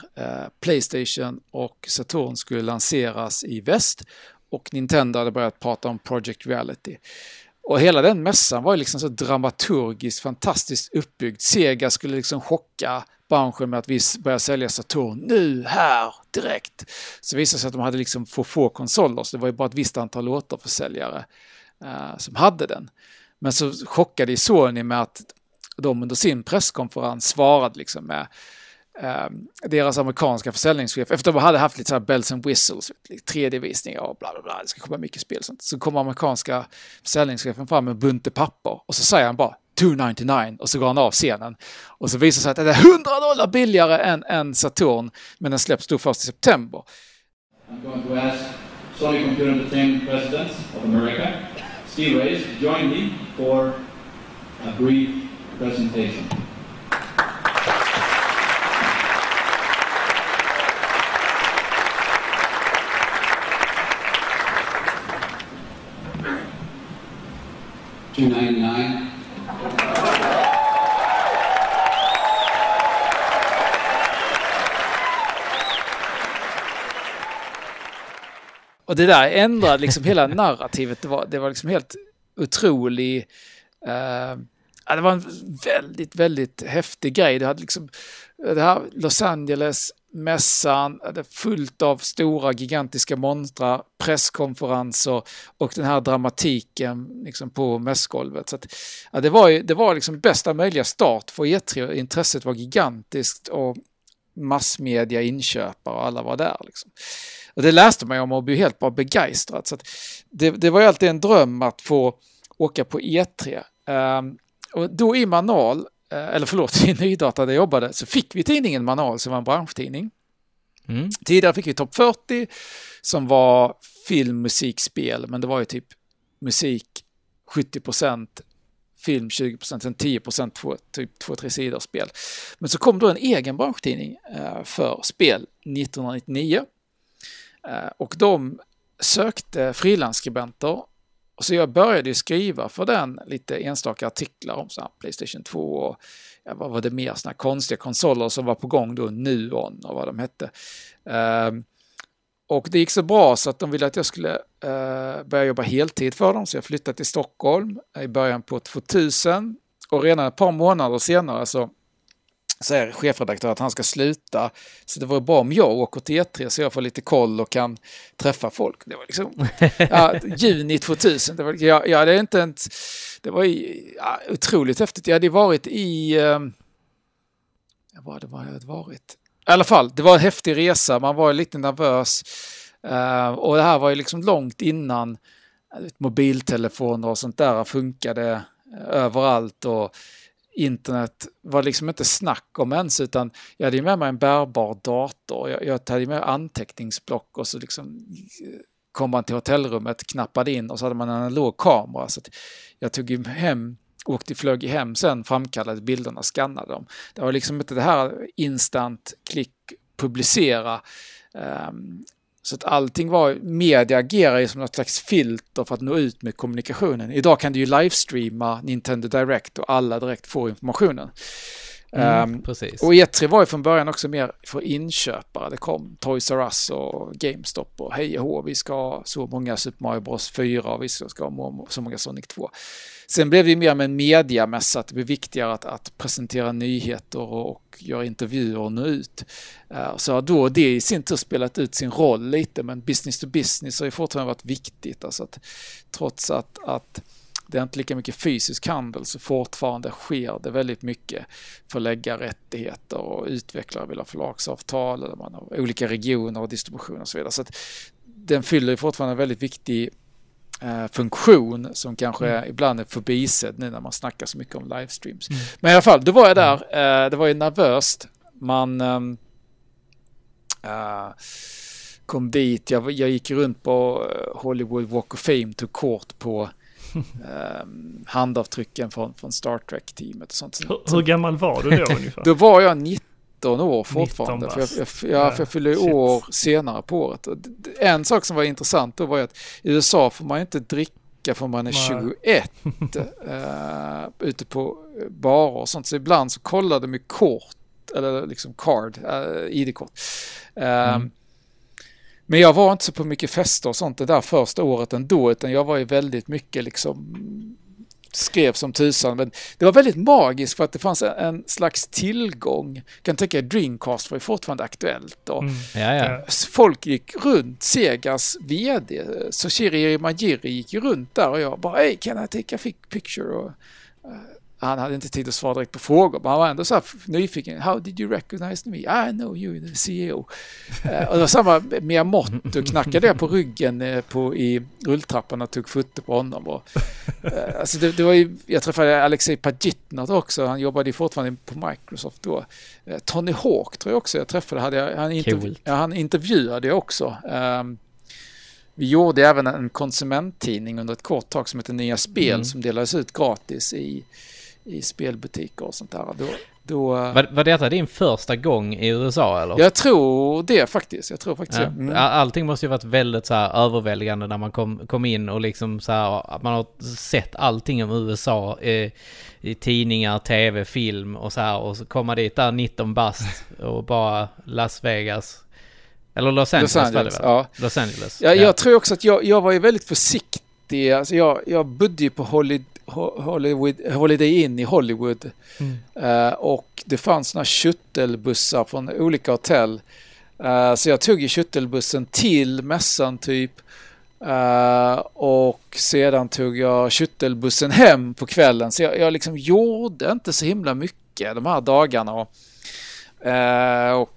PlayStation och Saturn skulle lanseras i väst, och Nintendo hade börjat prata om Project Reality. Och hela den mässan var ju liksom så dramaturgiskt fantastiskt uppbyggd. Sega skulle liksom chocka branschen med att vi börjar sälja Saturn nu, här, direkt. Så det visade sig att de hade liksom få konsoler, så det var ju bara ett visst antal återförsäljare som hade den. Men så chockade Sony med att de under sin presskonferens svarade liksom med deras amerikanska försäljningschef, efter att de hade haft lite så här bells and whistles, 3D-visningar och bla bla bla, det ska komma mycket spel sånt. Så kommer amerikanska försäljningschefen fram med bunte papper och så säger han bara $299 och så går han av scenen och så visar sig att det är $100 billigare än en Saturn, men den släpps då först i september. I'm going to ask Sony Computer Entertainment President of America, Steve Reyes, join me for a brief presentation. $299. Och det där ändrade liksom hela narrativet. Det var liksom helt otrolig. Det var en väldigt, väldigt häftig grej. Det hade liksom det här Los Angeles-mässan, det fullt av stora, gigantiska montrar, presskonferenser och den här dramatiken liksom på mässgolvet. Så att, det var liksom bästa möjliga start för E3. Intresset var gigantiskt och massmedia, inköpare och alla var där liksom. Och det läste man om och blev helt bara begeistrad. Så att det var ju alltid en dröm att få åka på E3. Och då i Manual, i Nydata där jag jobbade, så fick vi tidningen Manual som var en branschtidning. Mm. Tidigare fick vi Topp 40 som var film, musik, spel. Men det var ju typ musik 70%, film 20%, sen 10% typ 2-3 sidor spel. Men så kom då en egen branschtidning för spel 1999. Och de sökte frilansskribenter. Och så jag började ju skriva för den lite enstaka artiklar om så här PlayStation 2 och vad var det mer, såna konstiga konsoler som var på gång då, Nuon och vad de hette. Och det gick så bra så att de ville att jag skulle börja jobba heltid för dem. Så jag flyttade till Stockholm i början på 2000. Och redan ett par månader senare så säger chefredaktören att han ska sluta, så det var bra om jag åker till E3 så jag får lite koll och kan träffa folk. Det var liksom juni 2000. Det var, det är inte ens, det var otroligt häftigt. Jag hade varit i i alla fall, det var en häftig resa. Man var lite nervös och det här var ju liksom långt innan mobiltelefoner och sånt där funkade överallt och internet var liksom inte snack om ens, utan jag hade ju med mig en bärbar dator. Jag hade med anteckningsblock och så liksom kom man till hotellrummet, knappade in och så hade man en analog kamera. Så att jag tog ju hem, flög hem sen, framkallade bilderna, skannade dem. Det var liksom inte det här instant, klick, publicera. Så att allting var, media agerar som något slags filter för att nå ut med kommunikationen. Idag kan du ju livestreama Nintendo Direct och alla direkt får informationen. Precis. Och E3 var ju från början också mer för inköpare. Det kom Toys R Us och GameStop och hej och hå, vi ska ha så många Super Mario Bros 4 och vi ska ha så många Sonic 2. Sen blev det ju mer med en mediamässa, att det blev viktigare att presentera nyheter och göra intervjuer och nå ut. Så då det i sin tur spelat ut sin roll lite, men business to business har ju fortfarande varit viktigt. Alltså att, trots att det är inte lika mycket fysisk handel, så fortfarande sker det väldigt mycket förlägga rättigheter och utvecklare vill ha förlagsavtal eller man har olika regioner och distribution och så vidare. Så att den fyller ju fortfarande en väldigt viktig funktion som kanske ibland är förbisedd nu när man snackar så mycket om livestreams. Men i alla fall, då var jag där. Det var ju nervöst. Man kom dit. Jag gick runt på Hollywood Walk of Fame, tog kort på handavtrycken från Star Trek-teamet och sånt. Hur gammal var du då ungefär? Då var jag 19 år fortfarande. 19 för jag fyllde år senare på året. Och en sak som var intressant då var att i USA får man inte dricka förrän man är 21 ute på barer och sånt. Så ibland så kollade de med kort eller liksom ID-kort. Men jag var inte så på mycket fester och sånt det där första året ändå, utan jag var ju väldigt mycket liksom skrev som tusan, men det var väldigt magiskt för att det fanns en slags tillgång. Jag kan tänka att Dreamcast var ju fortfarande aktuellt och folk gick runt. Segas vd Soshiro Majiri gick runt där och jag bara, hey, can I take a picture? Och han hade inte tid att svara direkt på frågor, men han var ändå så här nyfiken. How did you recognize me? I know you, the CEO. Och det var samma med Motto, knackade jag på ryggen i rulltrappan och tog foto på honom. Och, alltså det var ju, jag träffade Alexei Pajitnov också, han jobbade fortfarande på Microsoft då. Tony Hawk tror jag också jag träffade, han intervjuade jag också. Vi gjorde även en konsumenttidning under ett kort tag som heter Nya Spel som delades ut gratis i spelbutiker och sånt där. Var detta din första gång i USA eller? Jag tror det faktiskt. Allting måste ju varit väldigt så här överväldigande när man kom in och liksom så här, att man har sett allting om USA i tidningar, tv, film och så här, och så kommer dit där 19 bast och bara Las Vegas. Eller Los Angeles. Ja. Los Angeles. Ja. Jag tror också att jag var ju väldigt försiktig. Alltså jag bodde ju på Holiday Inn i Hollywood. Och det fanns några köttelbussar från olika hotell. Så jag tog ju köttelbussen till mässan typ. Och sedan tog jag köttelbussen hem på kvällen. Så jag liksom gjorde inte så himla mycket de här dagarna. Och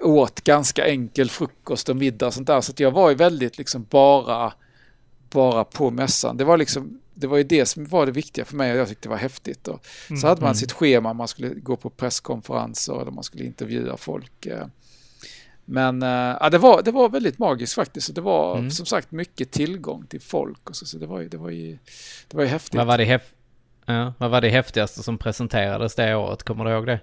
åt ganska enkel frukost och middag och sånt där, så att jag var ju väldigt liksom bara på mässan. Det var liksom, det var ju det som var det viktiga för mig, och jag tyckte det var häftigt. Och så hade man sitt schema, man skulle gå på presskonferenser eller man skulle intervjua folk. Men ja, det var väldigt magiskt faktiskt, och det var som sagt mycket tillgång till folk och så det var ju häftigt. Vad var det häftigaste som presenterades det året? Kommer du ihåg det?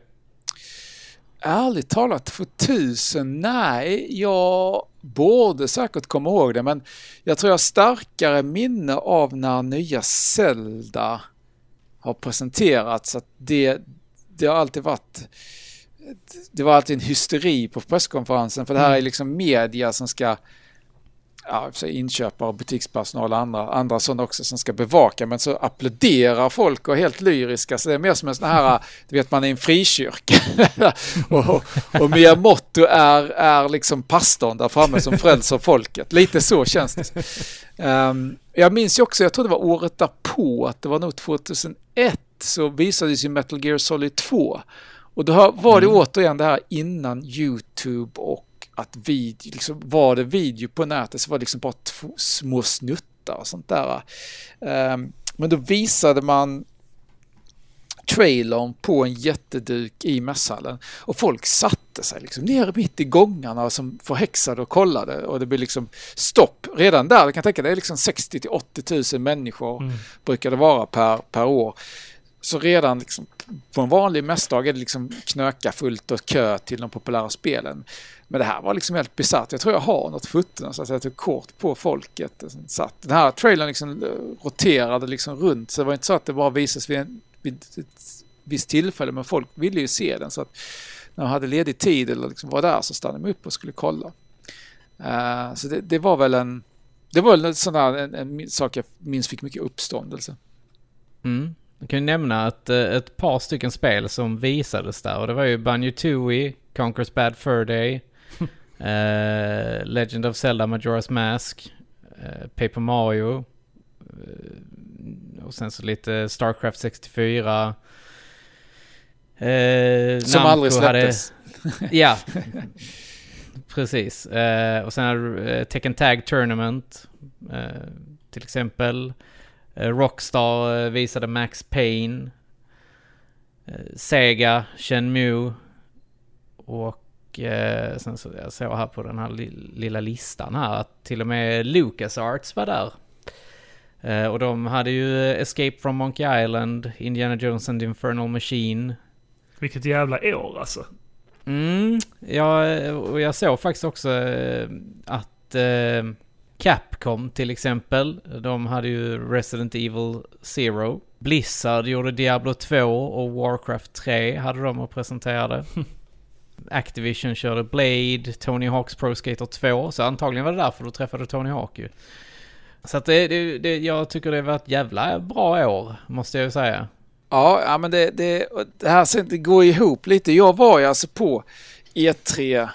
Ärligt talat för tusen, nej, jag borde säkert komma ihåg det, men jag tror jag har starkare minne av när nya Zelda har presenterats, att det har alltid varit, det var alltid en hysteri på presskonferensen, för det här är liksom media som ska, ja, inköpare, butikspersonal och andra sådana också som ska bevaka, men så applåderar folk och är helt lyriska, så det är mer som en sån här, du vet, man är en frikyrka och Miyamoto är liksom pastorn där framme som frälser folket, lite så känns det. Jag minns ju också, jag tror det var året därpå, att det var nog 2001, så visades ju Metal Gear Solid 2, och då var det återigen det här innan YouTube och att liksom, var det video på nätet så var det liksom bara små snuttar och sånt där. Men då visade man trailern på en jätteduk i mässhallen och folk satte sig liksom ner mitt i gångarna som förhäxade och kollade, och det blev liksom stopp redan där. Jag kan tänka, det är liksom 60-80 000 människor brukar det vara per år. Så redan liksom, på en vanlig mässdag är det liksom knöka fullt och kö till de populära spelen. Men det här var liksom helt besatt. Jag tror jag har något foto så att jag tog kort på folket. Satt. Den här trailern liksom roterade liksom runt, så det var inte så att det bara visades vid ett visst tillfälle, men folk ville ju se den, så att när de hade ledig tid eller liksom var där så stannade de upp och skulle kolla. Så det var väl en sak jag minns fick mycket uppståndelse. Mm. Jag kan ju nämna att ett par stycken spel som visades där, och det var ju Banjo-Tooie, Conker's Bad Fur Day, Legend of Zelda Majora's Mask, Paper Mario, och sen så lite StarCraft 64. Som Namco aldrig släpptes. Ja, precis. Och sen Tekken Tag Tournament till exempel. Rockstar visade Max Payne, Sega, Shenmue, och sen så jag såg här på den här lilla listan här att till och med LucasArts var där. Och de hade ju Escape from Monkey Island, Indiana Jones and the Infernal Machine. Vilket jävla år alltså. Ja, och jag såg faktiskt också att Capcom till exempel, de hade ju Resident Evil 0. Blizzard gjorde Diablo 2 och Warcraft 3 hade de att presentera. Activision körde Blade, Tony Hawk's Pro Skater 2, så antagligen var det därför du träffade Tony Hawk ju. Så att jag tycker det var ett jävla bra år, måste jag ju säga. Ja, men det här går ihop lite. Jag var ju alltså på E3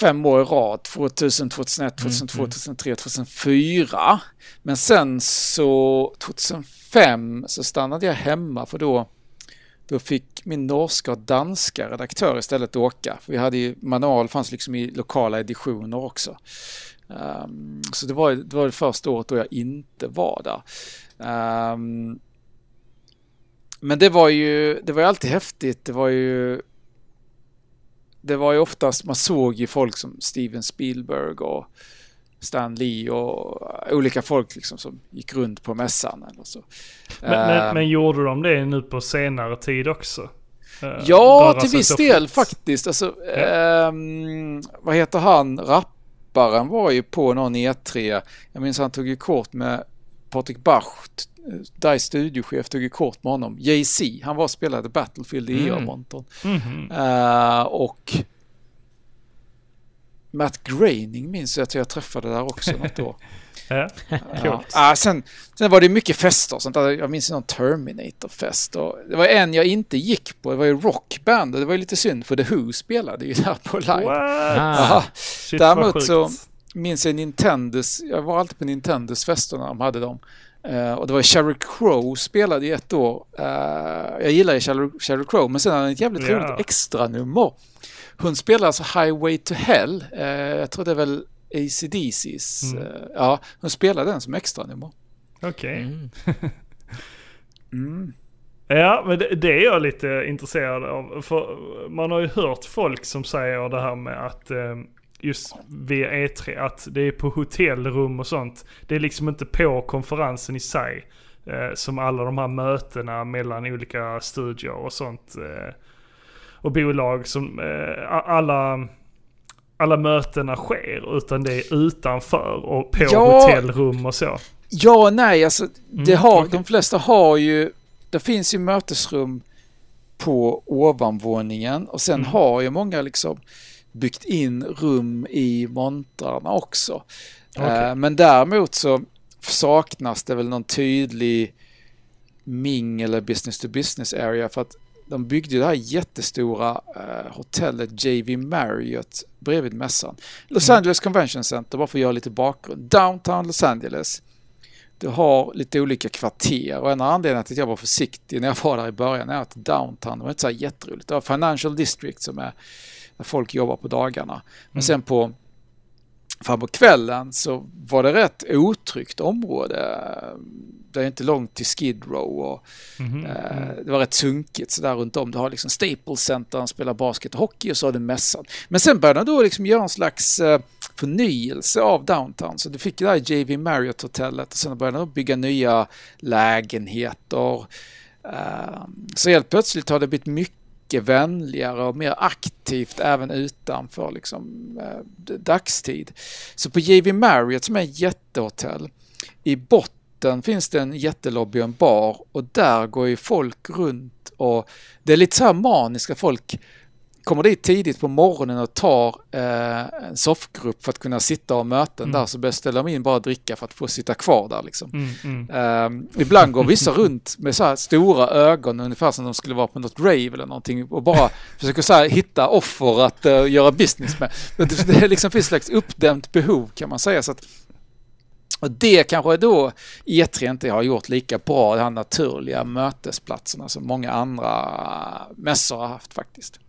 5 år i rad, 2000, 2001, 2002, 2003, 2004. Men sen så 2005 så stannade jag hemma, för då fick min norska och danska redaktör istället åka. För vi hade ju Manual, fanns liksom i lokala editioner också. Så det var det första året då jag inte var där. Men det var ju alltid häftigt. Det var ju oftast, man såg ju folk som Steven Spielberg och Stan Lee och olika folk liksom som gick runt på mässan eller så. Men gjorde de det nu på senare tid också? Ja, till viss del faktiskt. Alltså, ja. Vad heter han? Rapparen var ju på någon E3. Jag minns han tog ju kort med Patrick Bach, DICE studiochef, tog ju kort med honom. JC, han var spelade Battlefield i Edmonton. Och Matt Groening minns jag träffade där också något år. Sen var det mycket fester och sånt. Jag minns någon Terminator-fest. Och det var en jag inte gick på. Det var ju Rockband. Och det var ju lite synd, för The Who spelade ju där på live. Shit, däremot så minns jag Nintendos. Jag var alltid på Nintendos fester när de hade dem. Och det var Sheryl Crow spelade i ett år. Jag gillar ju Sheryl Crow, men sen hade han ett jävligt roligt extra nummer. Hon spelar alltså Highway to Hell. Jag tror det är väl AC/DC's. Ja, hon spelar den som extra nummer. Okej. Ja, men det är jag lite intresserad av. För man har ju hört folk som säger det här med att just via E3, att det är på hotellrum och sånt. Det är liksom inte på konferensen i sig som alla de här mötena mellan olika studier och sånt och bolag som alla mötena sker, utan det är utanför och på hotellrum och så. Ja, nej, alltså de flesta har ju, det finns ju mötesrum på ovanvåningen och sen har ju många liksom byggt in rum i montrarna också. Men däremot så saknas det väl någon tydlig ming eller business to business area, för att de byggde det här jättestora hotellet JW Marriott bredvid mässan. Los Angeles Convention Center, bara för att göra lite bakgrund. Downtown Los Angeles. Det har lite olika kvarter, och en anledning till att jag var försiktig när jag var där i början är att downtown, det var inte så här jätteroligt. Det var Financial District som är när folk jobbar på dagarna. Men sen på kvällen så var det rätt otryggt område. Det är inte långt till Skid Row. Och, det var rätt sunkigt så där runt om. Du har liksom Staples Center, spelar basket och hockey, och så har det mässan. Men sen började då liksom göra en slags förnyelse av downtown. Så du fick det där JW Marriott-hotellet, och sen började de bygga nya lägenheter. Så helt plötsligt har det blivit mycket vänligare och mer aktivt även utanför liksom, dagstid. Så på JW Marriott, som är ett jättehotell, i botten finns det en jättelobby och en bar, och där går ju folk runt, och det är lite så här maniska, folk kommer dit tidigt på morgonen och tar en soffgrupp för att kunna sitta och möten där, så beställer de in bara dricka för att få sitta kvar där liksom. Ibland går vissa runt med så här stora ögon, ungefär som de skulle vara på något rave eller någonting, och bara försöker så här hitta offer att göra business med. Det liksom finns ett slags uppdämt behov, kan man säga, så att. Och det kanske då E3 inte har gjort lika bra, de här naturliga mötesplatserna som många andra mässor har haft faktiskt.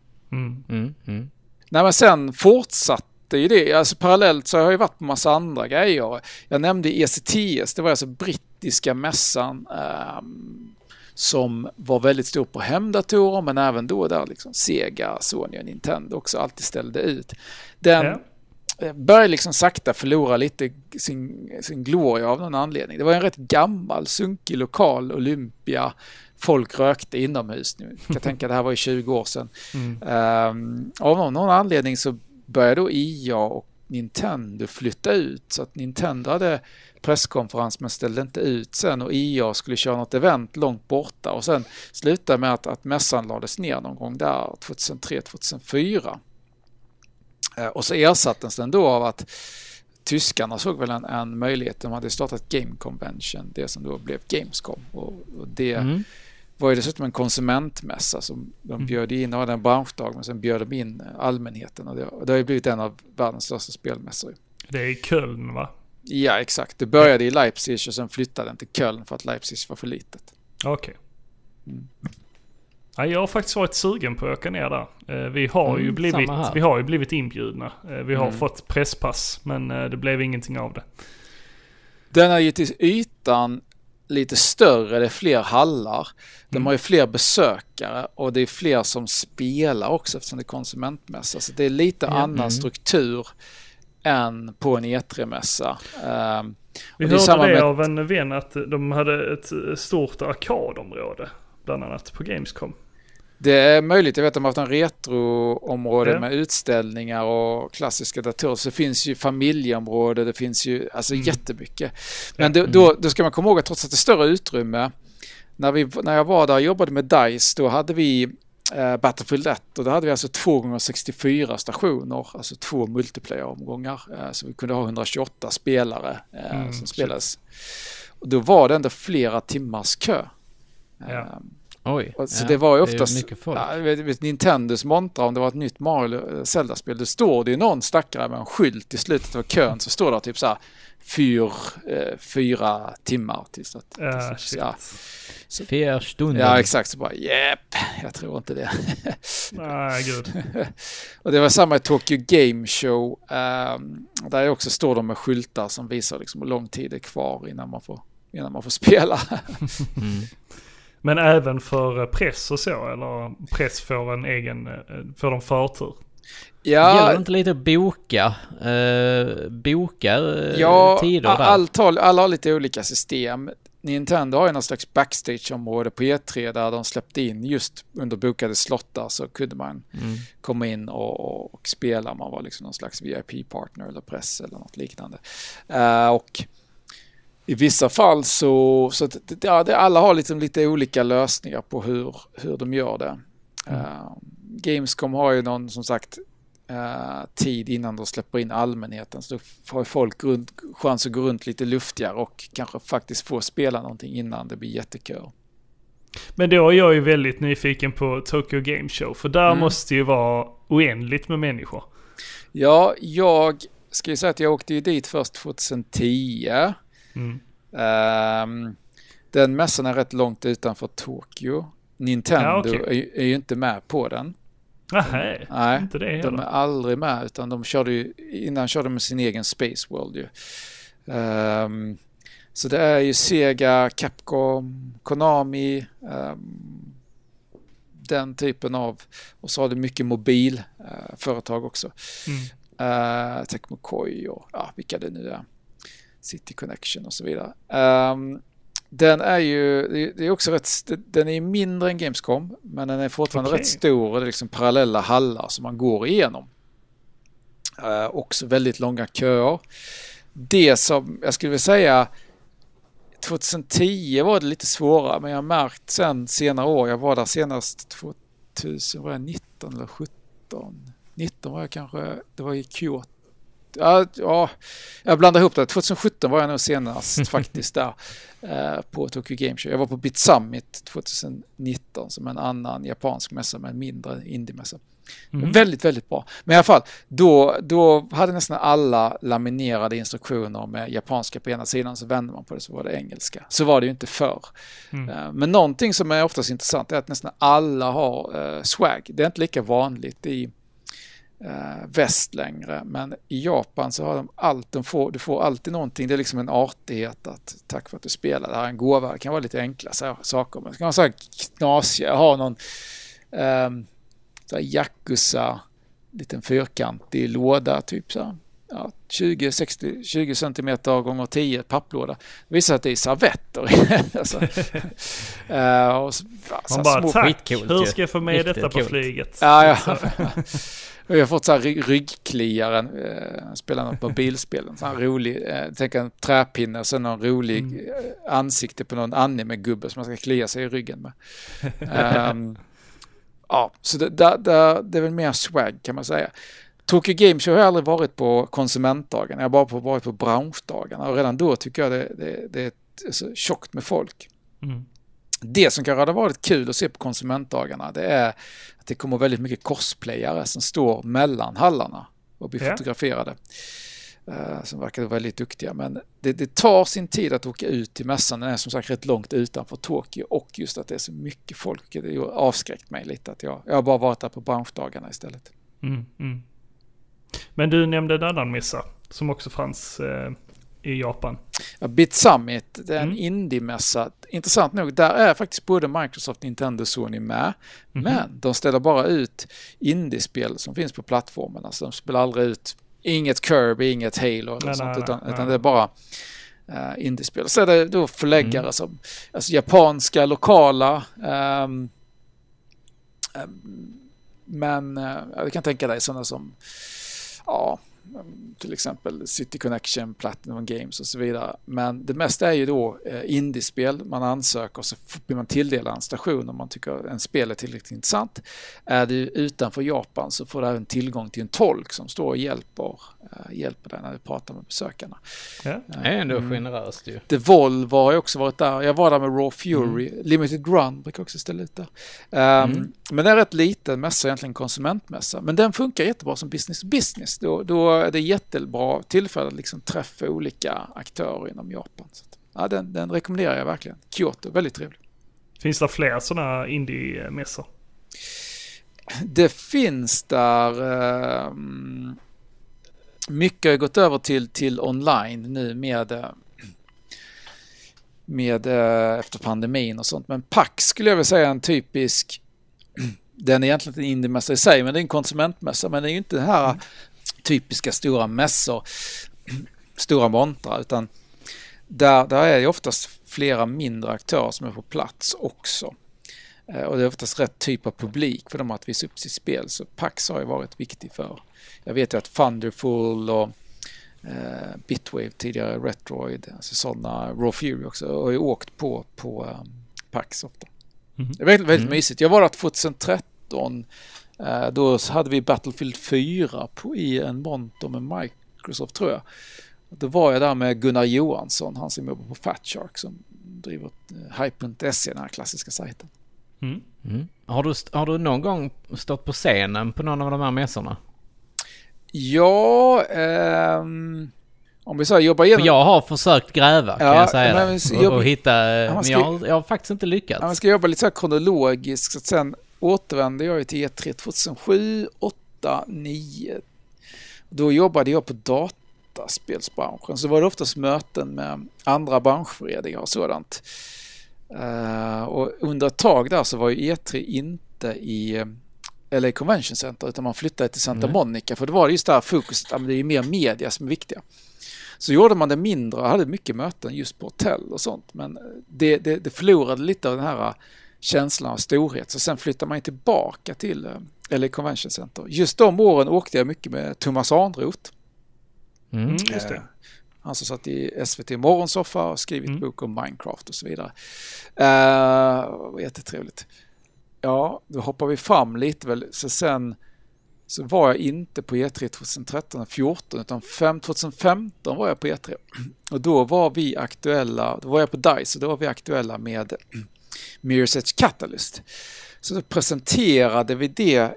Nej, men sen fortsatte ju det, alltså parallellt så har jag ju varit på massa andra grejer. Jag nämnde ECTS, det var alltså brittiska mässan som var väldigt stor på hemdatorer, men även då där liksom Sega, Sony och Nintendo också alltid ställde ut. Den började liksom sakta förlora lite sin gloria av någon anledning. Det var en rätt gammal, sunkig lokal, Olympia. Folk rökte inomhus nu. Jag kan tänka, det här var ju 20 år sedan. Av någon anledning så började då IA och Nintendo flytta ut. Så att Nintendo hade presskonferens men ställde inte ut sen. Och IA skulle köra något event långt borta. Och sen slutade med att mässan lades ner någon gång där 2003-2004. Och så ersattes den då av att tyskarna såg väl en möjlighet. De hade startat Game Convention, det som då blev Gamescom. Och det var ju dessutom en konsumentmässa som de bjöd in och hade en branschdag, men sen bjöd de in allmänheten. Och det har ju blivit en av världens största spelmässor. Det är i Köln, va? Ja, exakt. Det började i Leipzig och sen flyttade den till Köln för att Leipzig var för litet. Okej. Ja, jag har faktiskt varit sugen på att åka ner där. Vi har ju blivit inbjudna. Vi har fått presspass, men det blev ingenting av det. Den är ju till ytan lite större, det är fler hallar. De har ju fler besökare och det är fler som spelar också eftersom det är konsumentmässa. Så det är lite annan struktur än på en E3-mässa. Vi hörde det av en vän att de hade ett stort arkadområde bland annat på Gamescom. Det är möjligt, jag vet att de har haft en retroområde med utställningar och klassiska datorer. Så det finns ju familjeområde, det finns ju jättemycket. Men då ska man komma ihåg att trots att det är större utrymme, när jag var där och jobbade med DICE, då hade vi Battlefield 1 och då hade vi alltså 2x64 stationer, alltså 2 multiplayer-omgångar. Så vi kunde ha 128 spelare som spelades. Och då var det ändå flera timmars kö. Ja. Oj, så det var ju oftast Nintendos montra om det var ett nytt Mario Zelda-spel. Då står det ju någon stackare med en skylt i slutet av kön, så står det typ så här 4 timmar tills att 4 stunder. Ja, exakt, så bara jag tror inte det. Nej, gud. Och det var samma i Tokyo Game Show. Där också står de med skyltar som visar liksom hur lång tid det är kvar innan man får spela. Men även för press och så, eller press får en egen, för de förtur. Ja, det gäller inte lite att boka tider där? Alla har lite olika system. Nintendo har ju någon slags backstageområde på E3 där de släppte in just under bokade slottar, så kunde man komma in och spela. Man var liksom någon slags VIP-partner eller press eller något liknande. Och i vissa fall så alla har liksom lite olika lösningar på hur de gör det. Gamescom har ju någon, som sagt, tid innan de släpper in allmänheten, så då har folk chans att gå runt lite luftigare och kanske faktiskt få spela någonting innan det blir jättekö. Men då är jag ju väldigt nyfiken på Tokyo Game Show, för där måste ju vara oändligt med människor. Ja, jag ska ju säga att jag åkte ju dit först 2010. Den mässan är rätt långt utanför Tokyo. Nintendo är ju inte med på den. Nej, inte det heller. De är aldrig med, utan de körde med sin egen Space World ju. Så det är ju Sega, Capcom, Konami, den typen av, och så har det mycket mobilföretag också. Tecmo Koei och vilka det nu är. City Connection och så vidare. Den är ju, det är också rätt, den är mindre än Gamescom, men den är fortfarande rätt stor, och det är liksom parallella hallar som man går igenom. Också väldigt långa köer. Det som jag skulle vilja säga, 2010 var det lite svårare, men jag har märkt sen senare år, jag var där senast 2019 eller 17. 19 var jag kanske, det var i Kyoto. Ja, jag blandar ihop det. 2017 var jag nog senast faktiskt där på Tokyo Game Show. Jag var på Bit Summit 2019 som en annan japansk mässa, men mindre indie-mässa. Väldigt, väldigt bra. Men i alla fall, då hade nästan alla laminerade instruktioner med japanska på ena sidan, så vände man på det så var det engelska. Så var det ju inte förr. Men någonting som är oftast intressant är att nästan alla har swag. Det är inte lika vanligt i väst längre, men i Japan så har de allt, du får alltid någonting, det är liksom en artighet att tack för att du spelar, det här är en gåva, det kan vara lite enkla saker, men det kan vara så här knasiga, jag har någon så här Yakuza liten fyrkantig låda typ så här, 20 centimeter gånger 10 papplåda. Det visar att det är servetter. Man bara, tack, hur ska jag få med detta på flyget? Ja. Jag har fått så här ryggkliaren, spelarna på bilspelen. Så här rolig, tänk en träpinne och sen någon rolig ansikte på någon anime-gubbe som man ska klia sig i ryggen med. Så det är väl mer swag kan man säga. Tokyo Game Show har jag aldrig varit på konsumentdagen. Jag har bara varit på branschdagarna. Och redan då tycker jag det är ett tjockt med folk. Mm. Det som kanske hade varit kul att se på konsumentdagarna, det är att det kommer väldigt mycket cosplayare som står mellan hallarna och blir fotograferade. Som verkar vara väldigt duktiga. Men det tar sin tid att åka ut till mässan. Den är som sagt rätt långt utanför Tokyo. Och just att det är så mycket folk, det avskräckt mig lite. Att jag har bara varit där på branschdagarna istället. Mm, mm. Men du nämnde en annan mässa som också fanns i Japan. Ja, Bit Summit, det är en indie-mässa. Intressant nog, där är faktiskt både Microsoft, Nintendo och Sony med. Mm-hmm. Men de ställer bara ut indie-spel som finns på plattformen. Alltså de spelar aldrig ut inget Kirby, inget Halo eller sånt, utan det är bara indiespel. Så är det då förläggare som alltså japanska, lokala men jag kan tänka dig sådana som till exempel City Connection, Platinum Games och så vidare. Men det mesta är ju då indiespel. Man ansöker och så blir man tilldelad en station om man tycker en spel är tillräckligt intressant. Är du utanför Japan så får du även tillgång till en tolk som står och hjälper dig när du pratar med besökarna. Ja, det är ändå generöst ju. Devolver har jag också varit där. Jag var där med Raw Fury. Limited Run brukar också ställa ut där. Men det är rätt liten mässa, egentligen konsumentmässa. Men den funkar jättebra som business-business. Då är det jättebra tillfälle att liksom träffa olika aktörer inom Japan. Så att, den rekommenderar jag verkligen. Kyoto, väldigt trevlig. Finns det fler sådana indie-mässor? Det finns där. Mycket har gått över till online nu med efter pandemin och sånt. Men PAX skulle jag vilja säga en typisk, den är egentligen en indie-mässa i sig, men det är en konsumentmässa. Men det är ju inte det här typiska stora mässor, stora montrar, utan där är det oftast flera mindre aktörer som är på plats också. Och det är oftast rätt typ av publik för dem att visa upp sitt spel. Så PAX har ju varit viktig för. Jag vet ju att Thunderful och Bitwave tidigare, Retroid, alltså sådana, Raw Fury också, har ju åkt på PAX ofta. Det är väldigt, väldigt mysigt. Jag var där 2013. Då hade vi Battlefield 4 i en monter med Microsoft, tror jag. Då var jag där med Gunnar Johansson, han som jobbar på Fat Shark, som driver Hype.se, den här klassiska sajten. Mm. Mm. Har du någon gång stått på scenen på någon av de här mässorna? Ja, om vi så jobbar igenom. Jag har försökt gräva, kan jag säga. Men jag har faktiskt inte lyckats. Man ska jobba lite så här kronologiskt, så att sen återvände jag till E3 2007, 8, 9. Då jobbade jag på dataspelsbranschen. Så var det oftast möten med andra branschföreningar och sådant. Och under ett tag där så var ju E3 inte i LA Convention Center, utan man flyttade till Santa Monica. För det var just där fokuset, det är ju mer media som är viktiga. Så gjorde man det mindre och hade mycket möten just på hotell och sånt. Men det förlorade lite av den här känslan av storhet. Så sen flyttar man tillbaka till LA Convention Center. Just de åren åkte jag mycket med Thomas Sundhede. Just det. Han som satt i SVT morgonsoffa och skrivit bok om Minecraft och så vidare. Jättetrevligt. Ja, då hoppar vi fram lite väl. Så sen så var jag inte på E3 2013 och 14, utan 2015 var jag på E3. Och då var jag på DICE och då var vi aktuella med Mirror's Edge Catalyst. Så då presenterade vi det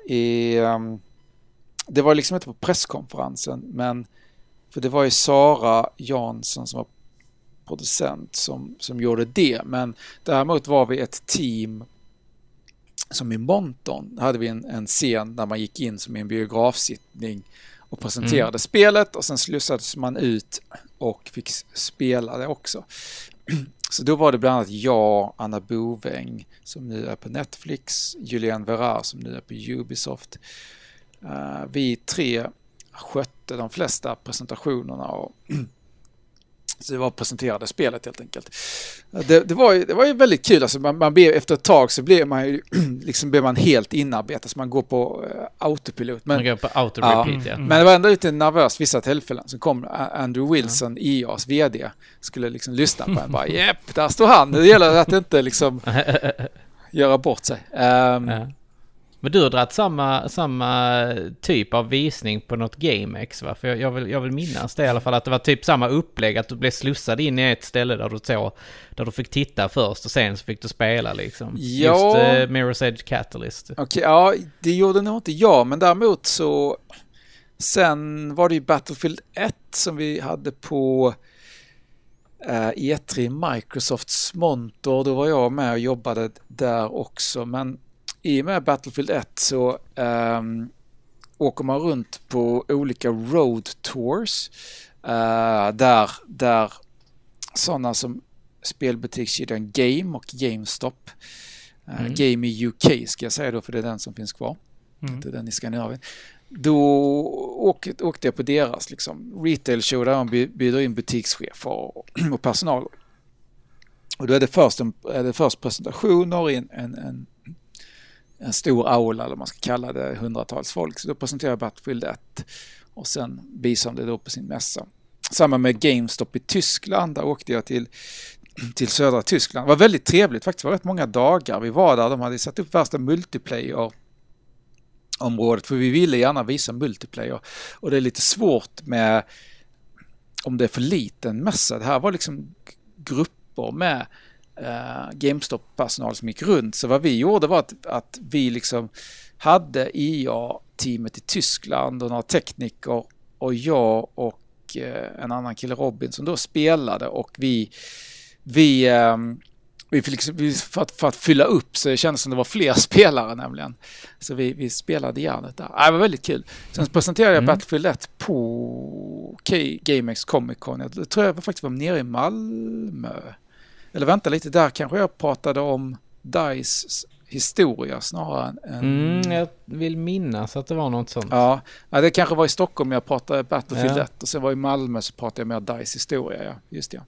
det var liksom inte på presskonferensen, men för det var ju Sara Jansson som var producent som gjorde det, men däremot var vi ett team som i Monton hade vi en scen där man gick in som en biografsittning och presenterade spelet, och sen slussades man ut och fick spela det också. Så då var det bland annat jag, Anna Boväng som nu är på Netflix, Julian Verrar som nu är på Ubisoft. Vi tre skötte de flesta presentationerna och så det var presenterade spelet helt enkelt. Det var ju väldigt kul. Alltså man blev, efter ett tag så blev man ju liksom helt inarbetad, så man går på autopilot. Men man går på auto-repeat, Men det var ändå lite nervöst vissa tillfällen. Så kom Andrew Wilson, IAs vd, skulle liksom lyssna på en. Bara, "Jepp, där står han." Det gäller att inte liksom göra bort sig. Men du har dratt samma typ av visning på något GameX, va? För jag vill minnas det i alla fall, att det var typ samma upplägg, att du blev slussad in i ett ställe där du fick titta först och sen så fick du spela liksom. Ja. Just Mirror's Edge Catalyst. Okej, ja, det gjorde nog inte jag, men däremot så sen var det ju Battlefield 1 som vi hade på E3 Microsofts montor. Då var jag med och jobbade där också, men i och med Battlefield 1 så åker man runt på olika road tours där sådana som spelbutikskedjan Game och GameStop, Game i UK ska jag säga då, för det är den som finns kvar, inte den i Skandinavien. Då åkte jag på deras liksom retail show där de bjuder in butikschefer och personal. Och då är det först presentationer i en stor aula, eller man ska kalla det, hundratals folk. Så då presenterar jag Battlefield 1 och sen visar det då på sin mässa. Samma med GameStop i Tyskland, där åkte jag till södra Tyskland. Det var väldigt trevligt faktiskt, det var rätt många dagar vi var där. De hade satt upp värsta multiplayer området, för vi ville gärna visa multiplayer, och det är lite svårt med om det är för liten mässa. Det här var liksom grupper med GameStop-personal som gick runt. Så vad vi gjorde var att vi liksom hade IA-teamet i Tyskland och några tekniker, och jag och en annan kille, Robban, som då spelade, och vi för att fylla upp, så det kändes som det var fler spelare nämligen. Så vi spelade järnet där. Det var väldigt kul. Sen presenterade jag Battlefield 1 på GameX Comic Con. Jag tror jag faktiskt var nere i Malmö. Eller vänta lite, där kanske jag pratade om DICE historia snarare än... jag vill minnas att det var något sånt. Ja, det kanske var i Stockholm jag pratade Battlefield 1, och sen var i Malmö så pratade jag mer DICE historia. Ja, just det.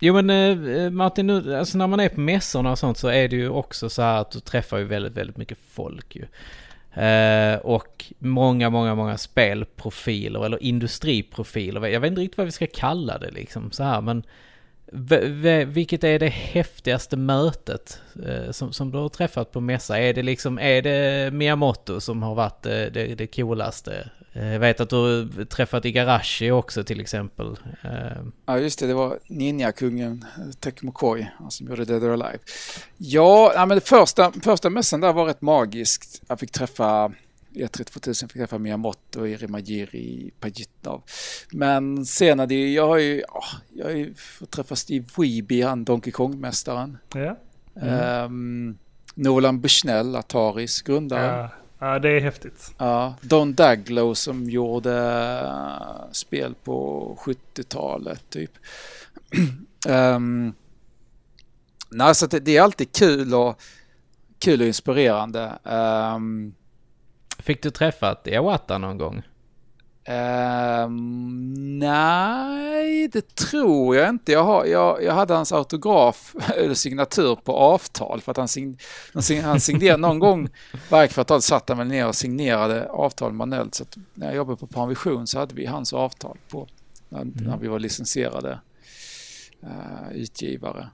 Jo, men Martin, nu, alltså när man är på mässorna och sånt så är det ju också så här att du träffar ju väldigt, väldigt mycket folk ju. Och många spelprofiler eller industriprofiler. Jag vet inte riktigt vad vi ska kalla det liksom så här, men vilket är det häftigaste mötet som du har träffat på mässa? Är det Miyamoto som har varit det coolaste? Jag vet att du träffat Igarashi också till exempel. Ja just det, det var ninja-kungen Tecmo Koy som gjorde Dead or Alive. Ja, men första mässan där var rätt magiskt. Jag fick träffa E3 2000, fick träffa Miyamoto och Irimajiri Pajitnov. Men senare, jag har ju fått träffa Steve Wiebe, han Donkey Kong-mästaren. Ja. Nolan Bushnell, Ataris grundare. Ja. Ja, det är häftigt. Ja, Don Daglow som gjorde spel på 70-talet typ. Nej, så det är alltid kul och inspirerande. Fick du träffat Iwata någon gång? Nej, det tror jag inte. Jag hade hans autograf eller signatur på avtal, för att han signerade någon gång varje kvartal, satt han väl ner och signerade avtal manuellt. Så att när jag jobbade på Panvision så hade vi hans avtal på när vi var licensierade utgivare.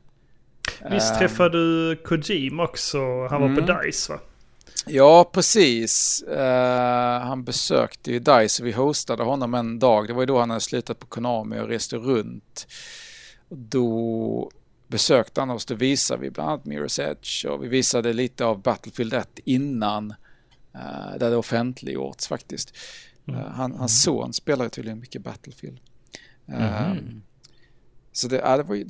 Visst träffade du Kojima också? Han var på DICE, va? Ja, precis. Han besökte ju DICE och vi hostade honom en dag. Det var ju då han hade slutat på Konami och reste runt. Och då besökte han oss. Då visade vi bland annat Mirror's Edge. Och vi visade lite av Battlefield 1 innan. Där det offentliggjorts faktiskt. Hans son spelade tydligen mycket Battlefield. Så det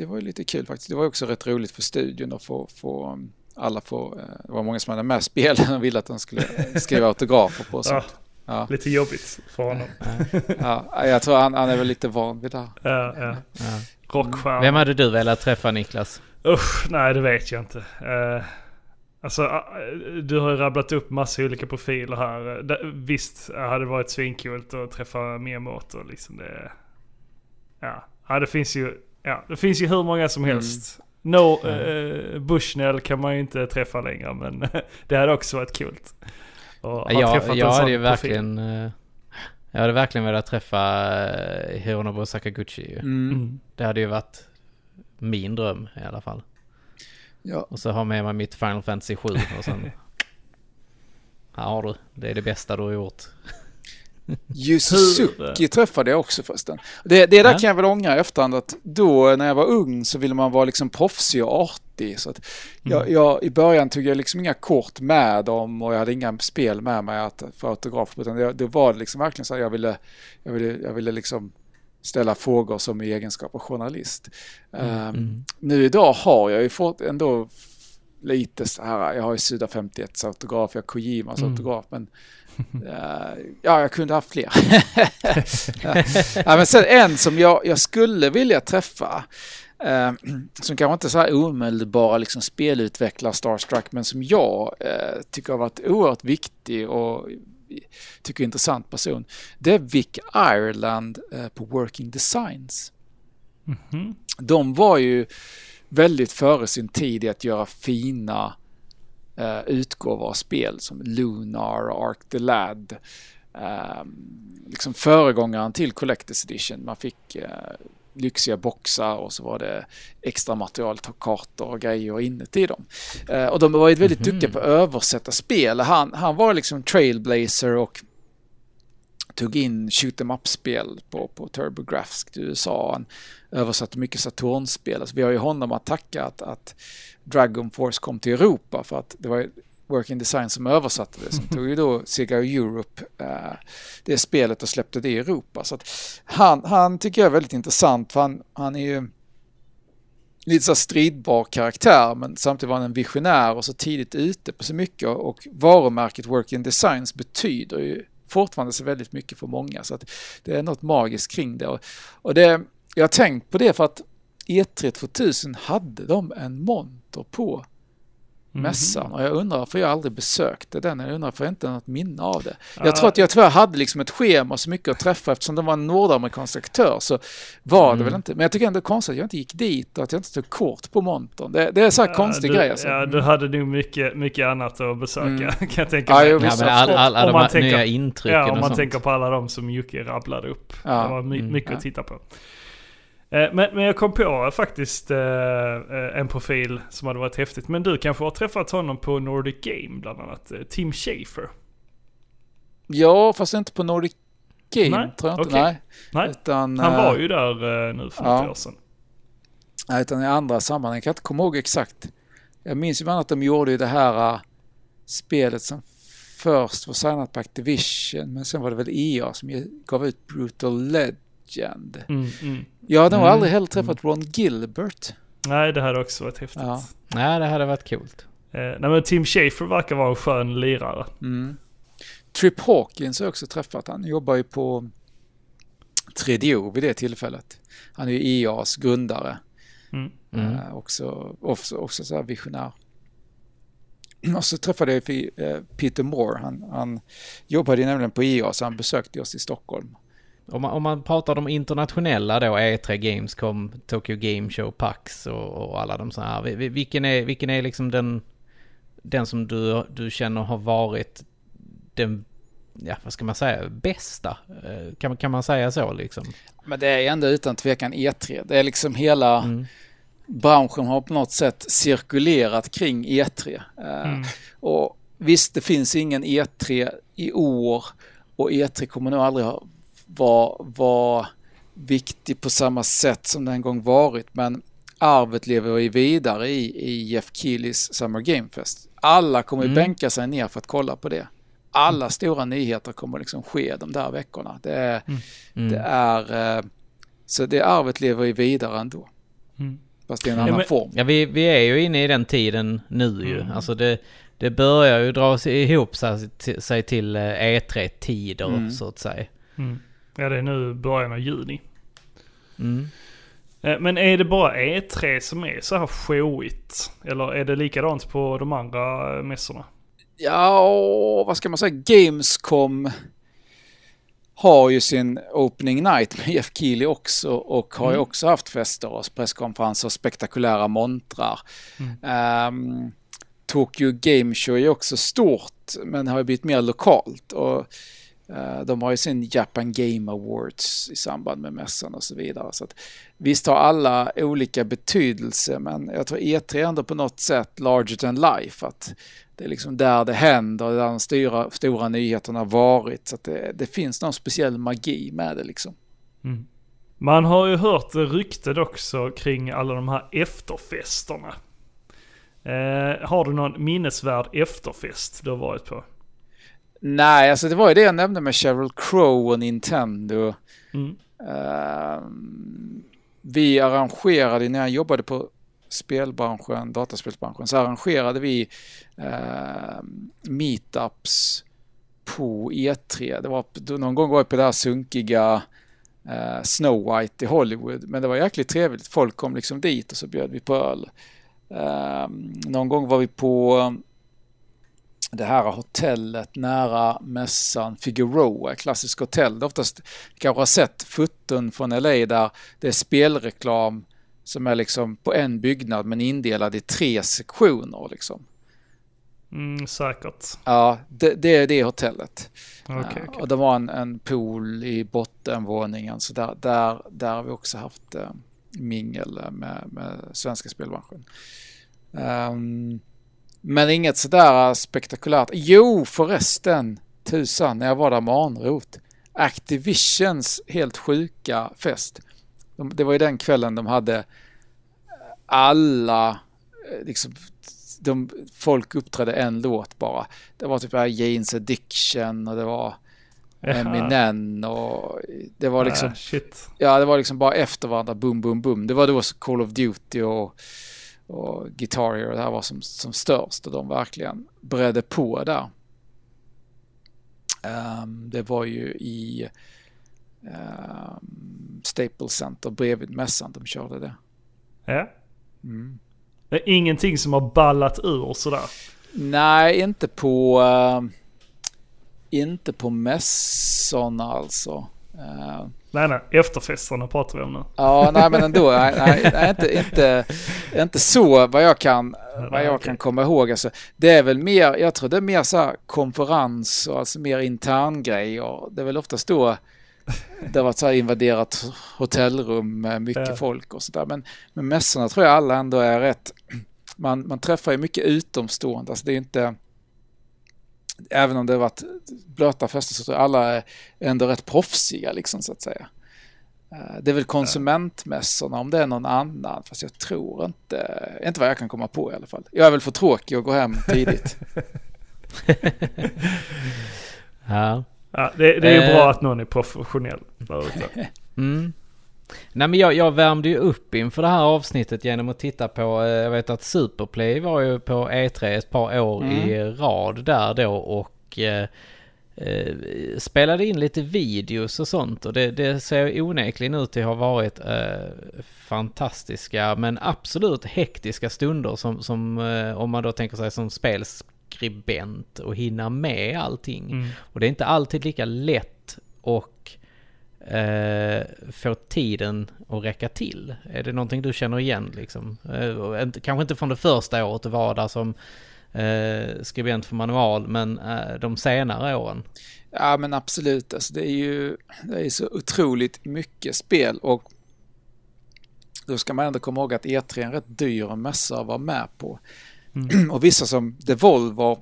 var ju lite kul faktiskt. Det var också rätt roligt för studion att få alla får, det var många som hade med spelen och ville att de skulle skriva autografer på sig. Ja. Lite jobbigt för honom. Ja, jag tror han är väl lite van vid det. Ja. Rockstjärn. Vem hade du velat träffa, Niklas? Usch, nej det vet jag inte. Alltså, du har ju rabblat upp massa olika profiler här. Visst hade det varit svinkult att träffa Miyamoto liksom det. Ja, det finns ju hur många som helst. Bushnell kan man ju inte träffa längre, men det hade också varit kul. Jag hade ju verkligen Jag hade verkligen velat träffa Hironobu Sakaguchi ju. Mm. Det hade ju varit min dröm i alla fall. Ja. Och så har med mig mitt Final Fantasy 7 och sen... här har du. Det är det bästa du har gjort. Yusuke träffade jag också förresten. Det där kan jag väl ångra i efterhand, att då när jag var ung så ville man vara liksom proffsig och artig, så att jag i början tog jag liksom inga kort med dem och jag hade inga spel med mig att få autograf, utan det var liksom verkligen så att jag ville liksom ställa frågor som i egenskap av journalist. Nu idag har jag ju fått ändå lite så här, jag har ju Suda 51 autograf, jag har Kojimas autograf, men ja, jag kunde ha fler. Ja, men sen en som jag skulle vilja träffa, som kanske inte så här omedelbara liksom spelutvecklare Starstruck, men som jag tycker har varit oerhört viktig och tycker är intressant person, det är Vic Ireland på Working Designs. De var ju väldigt före sin tid i att göra fina utgåvor av spel som Lunar och Ark the Lad, liksom föregångaren till Collector's Edition. Man fick lyxiga boxar och så var det extra material, kartor och grejer inuti dem. Och de var ju väldigt duktiga på att översätta spel. Han var liksom trailblazer och tog in shoot 'em up-spel på TurboGrafx i USA. Han översatte mycket Saturn-spel. Alltså vi har ju honom att tacka att Dragon Force kom till Europa, för att det var Working Design som översatte det. Som tog ju då Sega Europe det spelet och släppte det i Europa. Så att han tycker jag är väldigt intressant, för han är ju lite så stridbar karaktär, men samtidigt var han en visionär och så tidigt ute på så mycket, och varumärket Working Designs betyder ju fortfarande så väldigt mycket för många, så att det är något magiskt kring det, och det, jag har tänkt på det, för att E3 2000 hade de en monter på mässan, och jag undrar, för jag har aldrig besökt den, jag undrar för jag inte något minne av det. Jag tror att jag tyvärr hade liksom ett schema så mycket att träffa, eftersom de var en nordamerikansk aktör, så var det väl inte, men jag tycker ändå konstigt att jag inte gick dit och att jag inte tog kort på montern. Det är så här konstig grej alltså. Ja, du hade nog mycket annat att besöka, kan jag tänka mig. Ja, men alla om man de nya intrycken och sånt. Ja, om man tänker på alla de som Jocke rabblade upp. Ja. Det var mycket att titta på. Men jag kom på faktiskt en profil som hade varit häftigt. Men du kanske har träffat honom på Nordic Game bland annat. Tim Schafer. Ja, fast inte på Nordic Game. Nej, tror jag inte. Okay. Nej. Utan, han var ju där nu för några år sedan. Nej, utan i andra sammanhang. Jag kan inte komma ihåg exakt. Jag minns ju att de gjorde det här spelet som först var signat på Activision. Men sen var det väl EA som gav ut Brutal Lead. Ja, de har aldrig heller träffat Ron Gilbert. Nej, det hade också varit häftigt. Ja. Nej, det hade varit kul. Nej, men Tim Schafer verkar vara en skön lirare. Trip Hawkins har också träffat. Han jobbar ju på 3DO vid det tillfället. Han är ju EAs grundare. Också så här visionär. Och så träffade jag Peter Moore. Han jobbade nämligen på EA, så han besökte oss i Stockholm. Om man pratar om internationella då, E3, Gamescom, Tokyo Game Show, PAX och alla de så här. Vilken är liksom den som du känner har varit den, ja, vad ska man säga, bästa? Kan man säga så liksom? Men det är ändå utan tvekan E3. Det är liksom hela branschen har på något sätt cirkulerat kring E3. Och visst, det finns ingen E3 i år, och E3 kommer nog aldrig ha var viktig på samma sätt som den en gång varit, men arvet lever ju vidare i Jeff Keelys Summer Game Fest. Alla kommer bänka sig ner för att kolla på det. Alla stora nyheter kommer liksom ske de där veckorna. Så det arvet lever ju vidare ändå. Fast i en annan form. Ja, vi är ju inne i den tiden nu ju. Alltså det börjar ju dra sig ihop sig till E3-tider så att säga. Ja, det är nu början av juni. Men är det bara E3 som är så här showigt? Eller är det likadant på de andra mässorna? Ja, vad ska man säga? Gamescom har ju sin opening night med Jeff Keely också, och har ju också haft fester och presskonferenser och spektakulära montrar. Tokyo Game Show är också stort, men har ju blivit mer lokalt, och De har ju sin Japan Game Awards i samband med mässan och så vidare. Så att, visst har alla olika betydelse, men jag tror E3 ändå på något sätt larger than life. Att det är liksom där det händer, där de stora nyheterna har varit. Så att det finns någon speciell magi med det liksom. Mm. Man har ju hört ryktet också kring alla de här efterfesterna. Har du någon minnesvärd efterfest du har varit på? Nej, alltså det var ju det jag nämnde med Sheryl Crow och Nintendo. Mm. Vi arrangerade, när jag jobbade på spelbranschen, dataspelsbranschen, så arrangerade vi meetups på E3. Det var, någon gång var jag på det här sunkiga Snow White i Hollywood, men det var jäkligt trevligt. Folk kom liksom dit och så bjöd vi på öl. Någon gång var vi på det här hotellet nära mässan, Figueroa, klassiskt hotell. Det oftast, du kanske har sett foton från LA där det är spelreklam som är liksom på en byggnad men indelad i 3 sektioner liksom. Mm, säkert. Ja, det är det hotellet. Okay. Och det var en pool i bottenvåningen, så där har vi också haft mingel med svenska spelbranschen. Men inget sådär spektakulärt. Jo, förresten, tusan, när jag var där med Anrot. Activisions helt sjuka fest. Det var ju den kvällen de hade alla, liksom, folk uppträdde en låt bara. Det var typ Jane's Addiction och det var Eminem och det var liksom, ja, det var liksom bara efter varandra, boom, boom, boom. Det var då Call of Duty och Guitar Hero, det här var som störst och de verkligen bredde på där. Det var ju i Staples Center bredvid mässan de körde det. Ja. Mm. Det är ingenting som har ballat ur sådär. Nej, inte på mässorna alltså. Nej, efterfesterna pratar vi om nu. Ja, nej, men ändå. Nej, inte så vad jag kan komma ihåg. Alltså, det är väl mer, jag tror det är mer så här konferens och alltså mer intern grejer. Det är väl oftast då det har varit så här invaderat hotellrum med mycket folk och sådär. Men mässorna tror jag alla ändå är rätt. Man träffar ju mycket utomstående. Alltså det är inte... Även om det har varit blöta fester så tror jag alla är ändå rätt proffsiga liksom, så att säga. Det är väl konsumentmässorna om det är någon annan, fast jag tror inte vad jag kan komma på i alla fall. Jag är väl för tråkig att gå hem tidigt. Ja, det är ju bra att någon är professionell. Mm. Nej, men jag värmde ju upp inför det här avsnittet genom att titta på, jag vet att Superplay var ju på E3 ett par år i rad där då och spelade in lite videos och sånt, och det ser onekligen ut att ha varit fantastiska men absolut hektiska stunder som om man då tänker sig som spelskribent och hinna med allting. Och det är inte alltid lika lätt och får tiden att räcka till. Är det någonting du känner igen liksom? Kanske inte från det första året du var där som skribent för Manual, men de senare åren? Ja, men absolut. Alltså, det är så otroligt mycket spel, och då ska man ändå komma ihåg att E3 är en rätt dyr mässa att vara med på. Mm. Och vissa som Devolver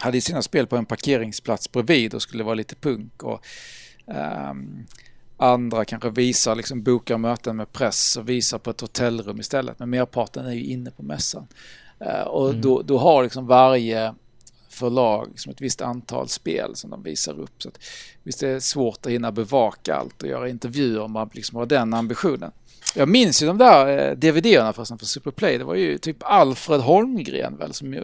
hade sina spel på en parkeringsplats bredvid och skulle vara lite punk, och andra kanske visar, liksom bokar möten med press och visar på ett hotellrum istället, men merparten är ju inne på mässan. Och då har liksom varje förlag liksom ett visst antal spel som de visar upp, så att, visst är det svårt att hinna bevaka allt och göra intervjuer om man liksom har den ambitionen. Jag minns ju de där DVD-erna förresten för Superplay, det var ju typ Alfred Holmgren väl som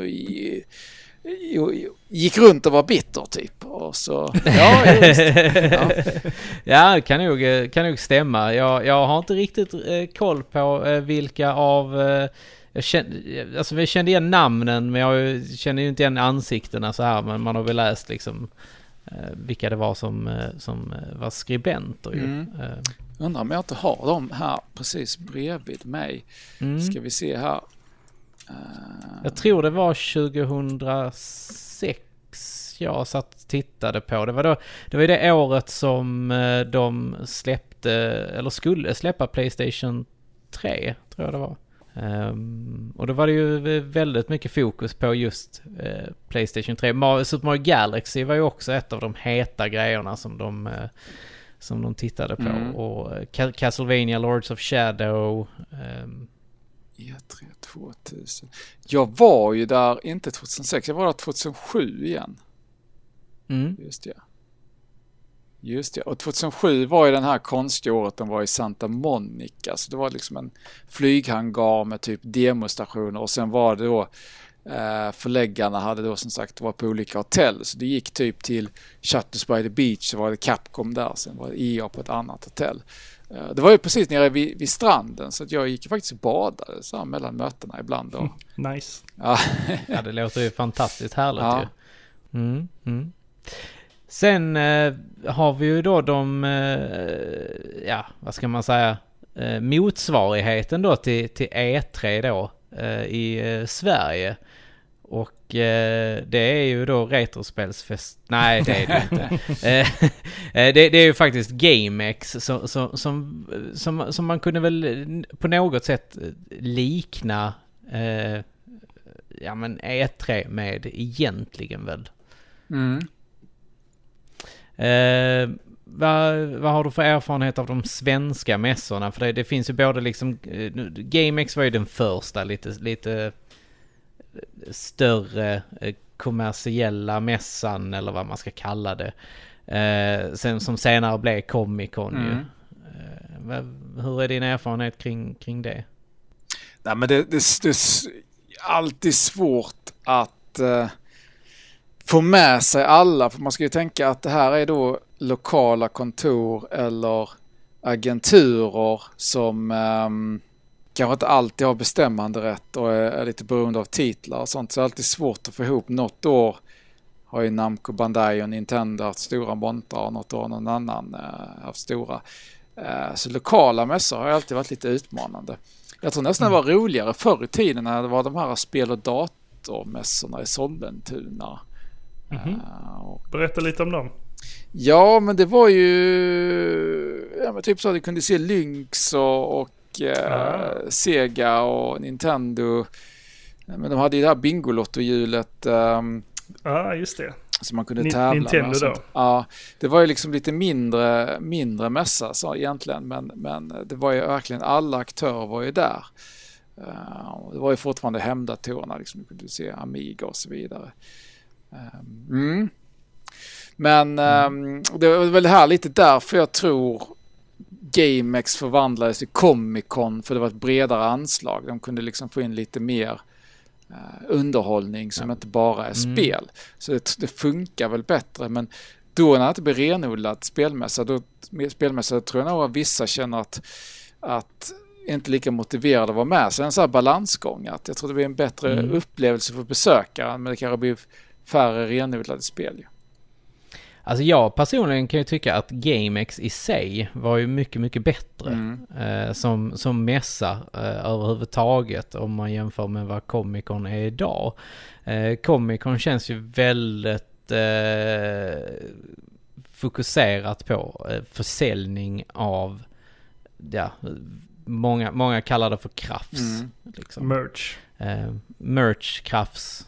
gick runt och var bitter typ, och så ja, kan nog stämma. Jag har inte riktigt koll på vilka av vi kände igen namnen, men jag känner ju inte igen ansiktena så här, men man har väl läst liksom vilka det var som var skribenter ju. Undrar om jag inte har dem här precis bredvid mig. Ska vi se här. Jag tror det var 2006 jag satt och tittade på. Det var det året som de släppte, eller skulle släppa PlayStation 3, tror jag det var. Och då var det ju väldigt mycket fokus på just PlayStation 3. Super Mario Galaxy var ju också ett av de heta grejerna som de tittade på. Mm. Och Castlevania, Lords of Shadow. E3 2000. Jag var ju där, inte 2006, jag var där 2007 igen. Mm. Just det. Och 2007 var ju den här konstiga året de var i Santa Monica. Så det var liksom en flyghangar med typ demostationer. Och sen var det då, förläggarna hade då som sagt var på olika hotell. Så det gick typ till Chatters by the Beach, så var det Capcom där. Sen var det EA på ett annat hotell. Det var ju precis nere vid stranden, så att jag gick faktiskt och badade så här, mellan mötena ibland. Och... Nice. Ja. Ja, det låter ju fantastiskt härligt. Ja. Ju. Mm, mm. Sen har vi ju då de, ja vad ska man säga, motsvarigheten då till E3 då i Sverige. Och det är ju då Retrospelsfest... Nej, det är det inte. Det är ju faktiskt GameX som man kunde väl på något sätt likna ja, men E3 med egentligen väl. Mm. Vad har du för erfarenhet av de svenska mässorna? För det finns ju både liksom... GameX var ju den första lite större kommersiella mässan eller vad man ska kalla det. Sen som senare blev Comic-Con ju. Hur är din erfarenhet kring det? Nej, men det är alltid svårt att få med sig alla, för man ska ju tänka att det här är då lokala kontor eller agenturer som kanske inte alltid har bestämmande rätt och är lite beroende av titlar och sånt. Så det är alltid svårt att få ihop. Något år har ju Namco, Bandai och Nintendo haft stora montrar och något år någon annan haft stora. Så lokala mässor har alltid varit lite utmanande. Jag tror nästan det var roligare förr i tiden när det var de här spel- och datormässorna i Sollentuna. Berätta lite om dem. Ja, men det var ju men typ så att du kunde se Lynx och Sega och Nintendo, men de hade ju det här Bingolotto-hjulet just det, som man kunde tävla Nintendo med. Då. Ja, det var ju liksom lite mindre mässa så egentligen, men det var ju verkligen alla aktörer var ju där. Det var ju fortfarande hemdatorerna liksom, du kunde se Amiga och så vidare. Men det var väl här lite därför jag tror GameX förvandlades till Comic-Con, för det var ett bredare anslag. De kunde liksom få in lite mer underhållning som inte bara är spel. Så det funkar väl bättre. Men då när det inte blir renodlat spelmässa tror jag nog att vissa känner att inte lika motiverade att vara med. Så det är en sån här balansgång. Att jag tror det blir en bättre upplevelse för besökaren, men det kanske blir färre renodlade spel ju. Alltså jag personligen kan ju tycka att GameX i sig var ju mycket, mycket bättre som mässa överhuvudtaget om man jämför med vad Comic-Con är idag. Comic-Con känns ju väldigt fokuserat på försäljning av många kallar det för krafts. Liksom. Merch. Merch, krafts.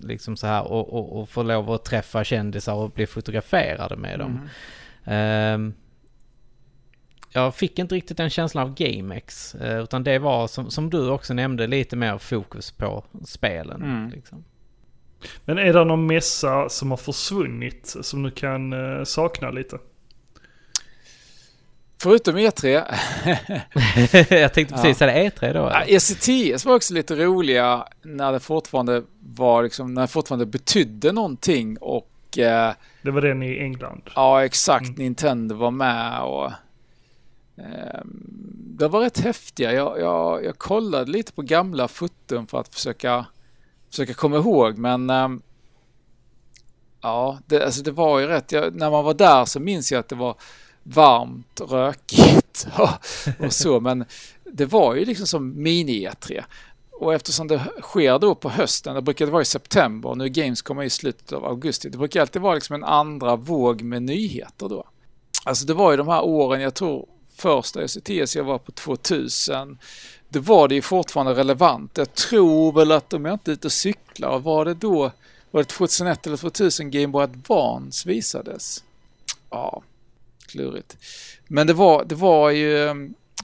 Liksom så här, och få lov att träffa kändisar och bli fotograferade med dem. Jag fick inte riktigt den känslan av GameX, utan det var som du också nämnde lite mer fokus på spelen. Liksom. Men är det någon mässa som har försvunnit som du kan sakna lite? Förutom E3. Jag tänkte precis är det E3 då. ECTS var också lite roliga när det fortfarande var liksom, när det fortfarande betydde någonting och det var den i England. Ja, exakt. Nintendo var med och det var rätt häftiga. Jag kollade lite på gamla foton för att försöka komma ihåg, men alltså det var ju rätt. När man var där så minns jag att det var varmt, rökigt och så, men det var ju liksom som mini E3 Och eftersom det sker då på hösten, det brukar vara i september och nu Gamescom är i slutet av augusti. Det brukar alltid vara liksom en andra våg med nyheter då. Alltså det var ju de här åren, jag tror första ECTS jag var på 2000, det var det ju fortfarande relevant. Jag tror väl att om jag inte är ute och cyklar, var det då, var det 2001 eller 2000 Game Boy Advance visades? Ja, klurigt. Men det var ju...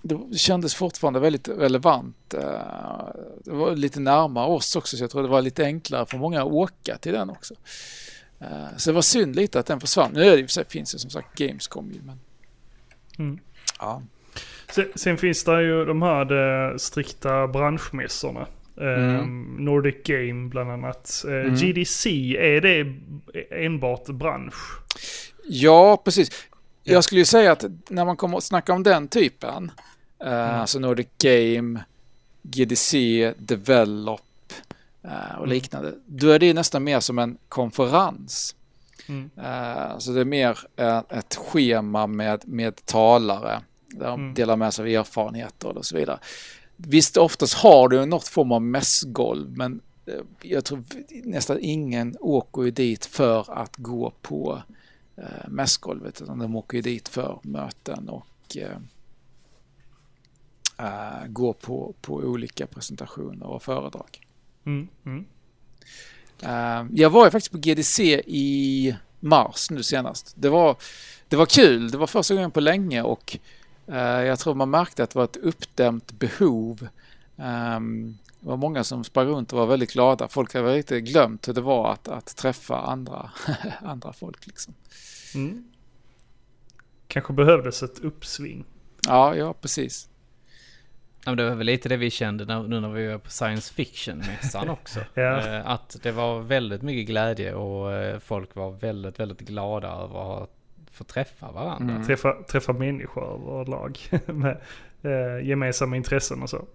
Det kändes fortfarande väldigt relevant. Det var lite närmare oss också, så jag tror det var lite enklare för många att åka till den också. Så det var synd lite att den försvann. Nu är det, finns det som sagt Gamescom ju, men... Mm. Ja. Sen finns det ju de här de strikta branschmässorna. Nordic Game bland annat. GDC, är det enbart bransch? Ja, precis. Jag skulle ju säga att när man kommer att snacka om den typen, alltså Nordic Game, GDC, Develop och liknande, då är det ju nästan mer som en konferens. Så det är mer ett schema med talare där de delar med sig av erfarenheter och så vidare. Visst, oftast har du något form av mässgolv, men jag tror nästan ingen åker ju dit för att gå på mässgolvet, utan de åker ju dit för möten och går på olika presentationer och föredrag. Jag var ju faktiskt på GDC i mars nu senast. Det var kul, det var första gången på länge, och jag tror man märkte att det var ett uppdämt behov. Det var många som sprang runt och var väldigt glada. Folk hade inte glömt hur det var att träffa andra folk. Liksom. Kanske behövdes ett uppsving. Ja, precis. Ja, det var väl lite det vi kände nu när vi var på science fiction-mässan också. Ja. Att det var väldigt mycket glädje och folk var väldigt, väldigt glada över att få träffa varandra. Träffa människor och lag med gemensamma intressen och så.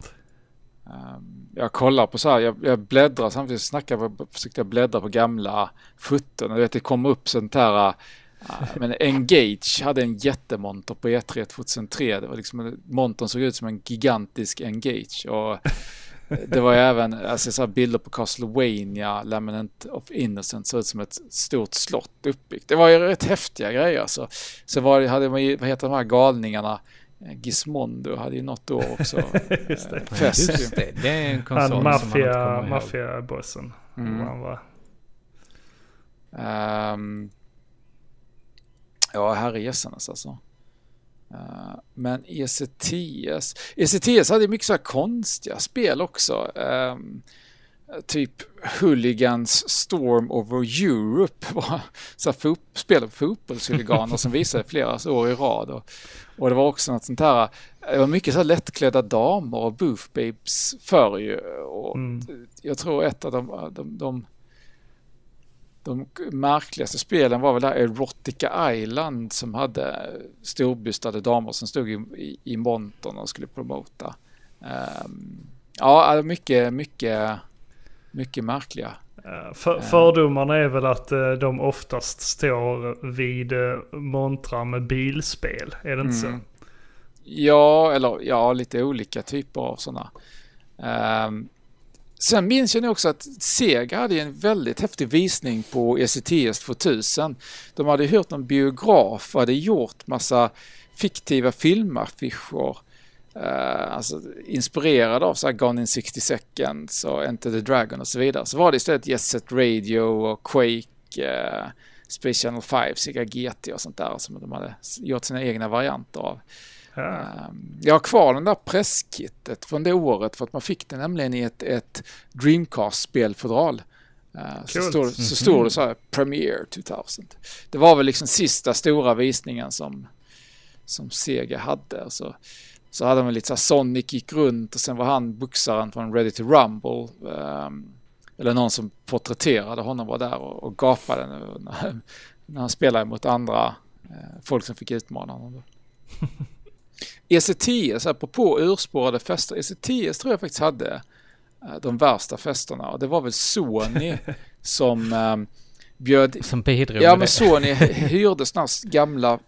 Jag kollar på så här, jag bläddrar samtidigt, försökte jag bläddra på gamla foton, och det kom upp sånt här, men Engage hade en jättemontor på E3 2003, det var liksom, montorn såg ut som en gigantisk Engage, och det var även alltså, så här bilder på Castlevania Lament of Innocence, såg ut som ett stort slott uppbyggt. Det var ju rätt häftiga grejer alltså. Så hade man ju, vad heter de här galningarna, Gizmondo hade ju något år också. Just det. Just det. Det är en konsol som maffiabossen. Ja, här är gästarnas alltså. Men ECTS hade mycket så här konstiga spel också. Typ Hooligans Storm Over Europe var så här spelade fotbollshuliganer som visade flera år i rad, och det var också något sånt här, det var mycket så här lättklädda damer och booth babes för ju, och jag tror ett av de märkligaste spelen var väl där Erotica Island som hade storbystade damer som stod i montern och skulle promota. Ja, mycket märkliga. Fördomarna är väl att de oftast står vid montrar med bilspel, är det inte så? Ja, eller ja, lite olika typer av sådana. Sen minns jag nu också att Sega hade en väldigt häftig visning på ECTS 2000. De hade hört någon biograf och hade gjort massa fiktiva filmaffischer. Alltså inspirerad av så här Gone in 60 Seconds och Enter the Dragon och så vidare. Så var det istället Jet Set Radio och Quake, Space Channel 5, Sega GT och sånt där som de hade gjort sina egna varianter av. Jag har kvar den där presskittet från det året, för att man fick det nämligen i ett Dreamcast-spelfodral. Så stod det så här Premiere 2000. Det var väl liksom sista stora visningen som Sega hade, alltså. Så hade man lite så här, Sonic gick runt och sen var han boxaren från Ready to Rumble, eller någon som porträtterade honom var där och gapade när han spelade mot andra folk som fick utmana honom. ECTS, apropå urspårade fester, ECTS tror jag faktiskt hade de värsta festerna, och det var väl Sony som bjöd... Som bidrog med det. Ja, men Sony hyrde snart gamla...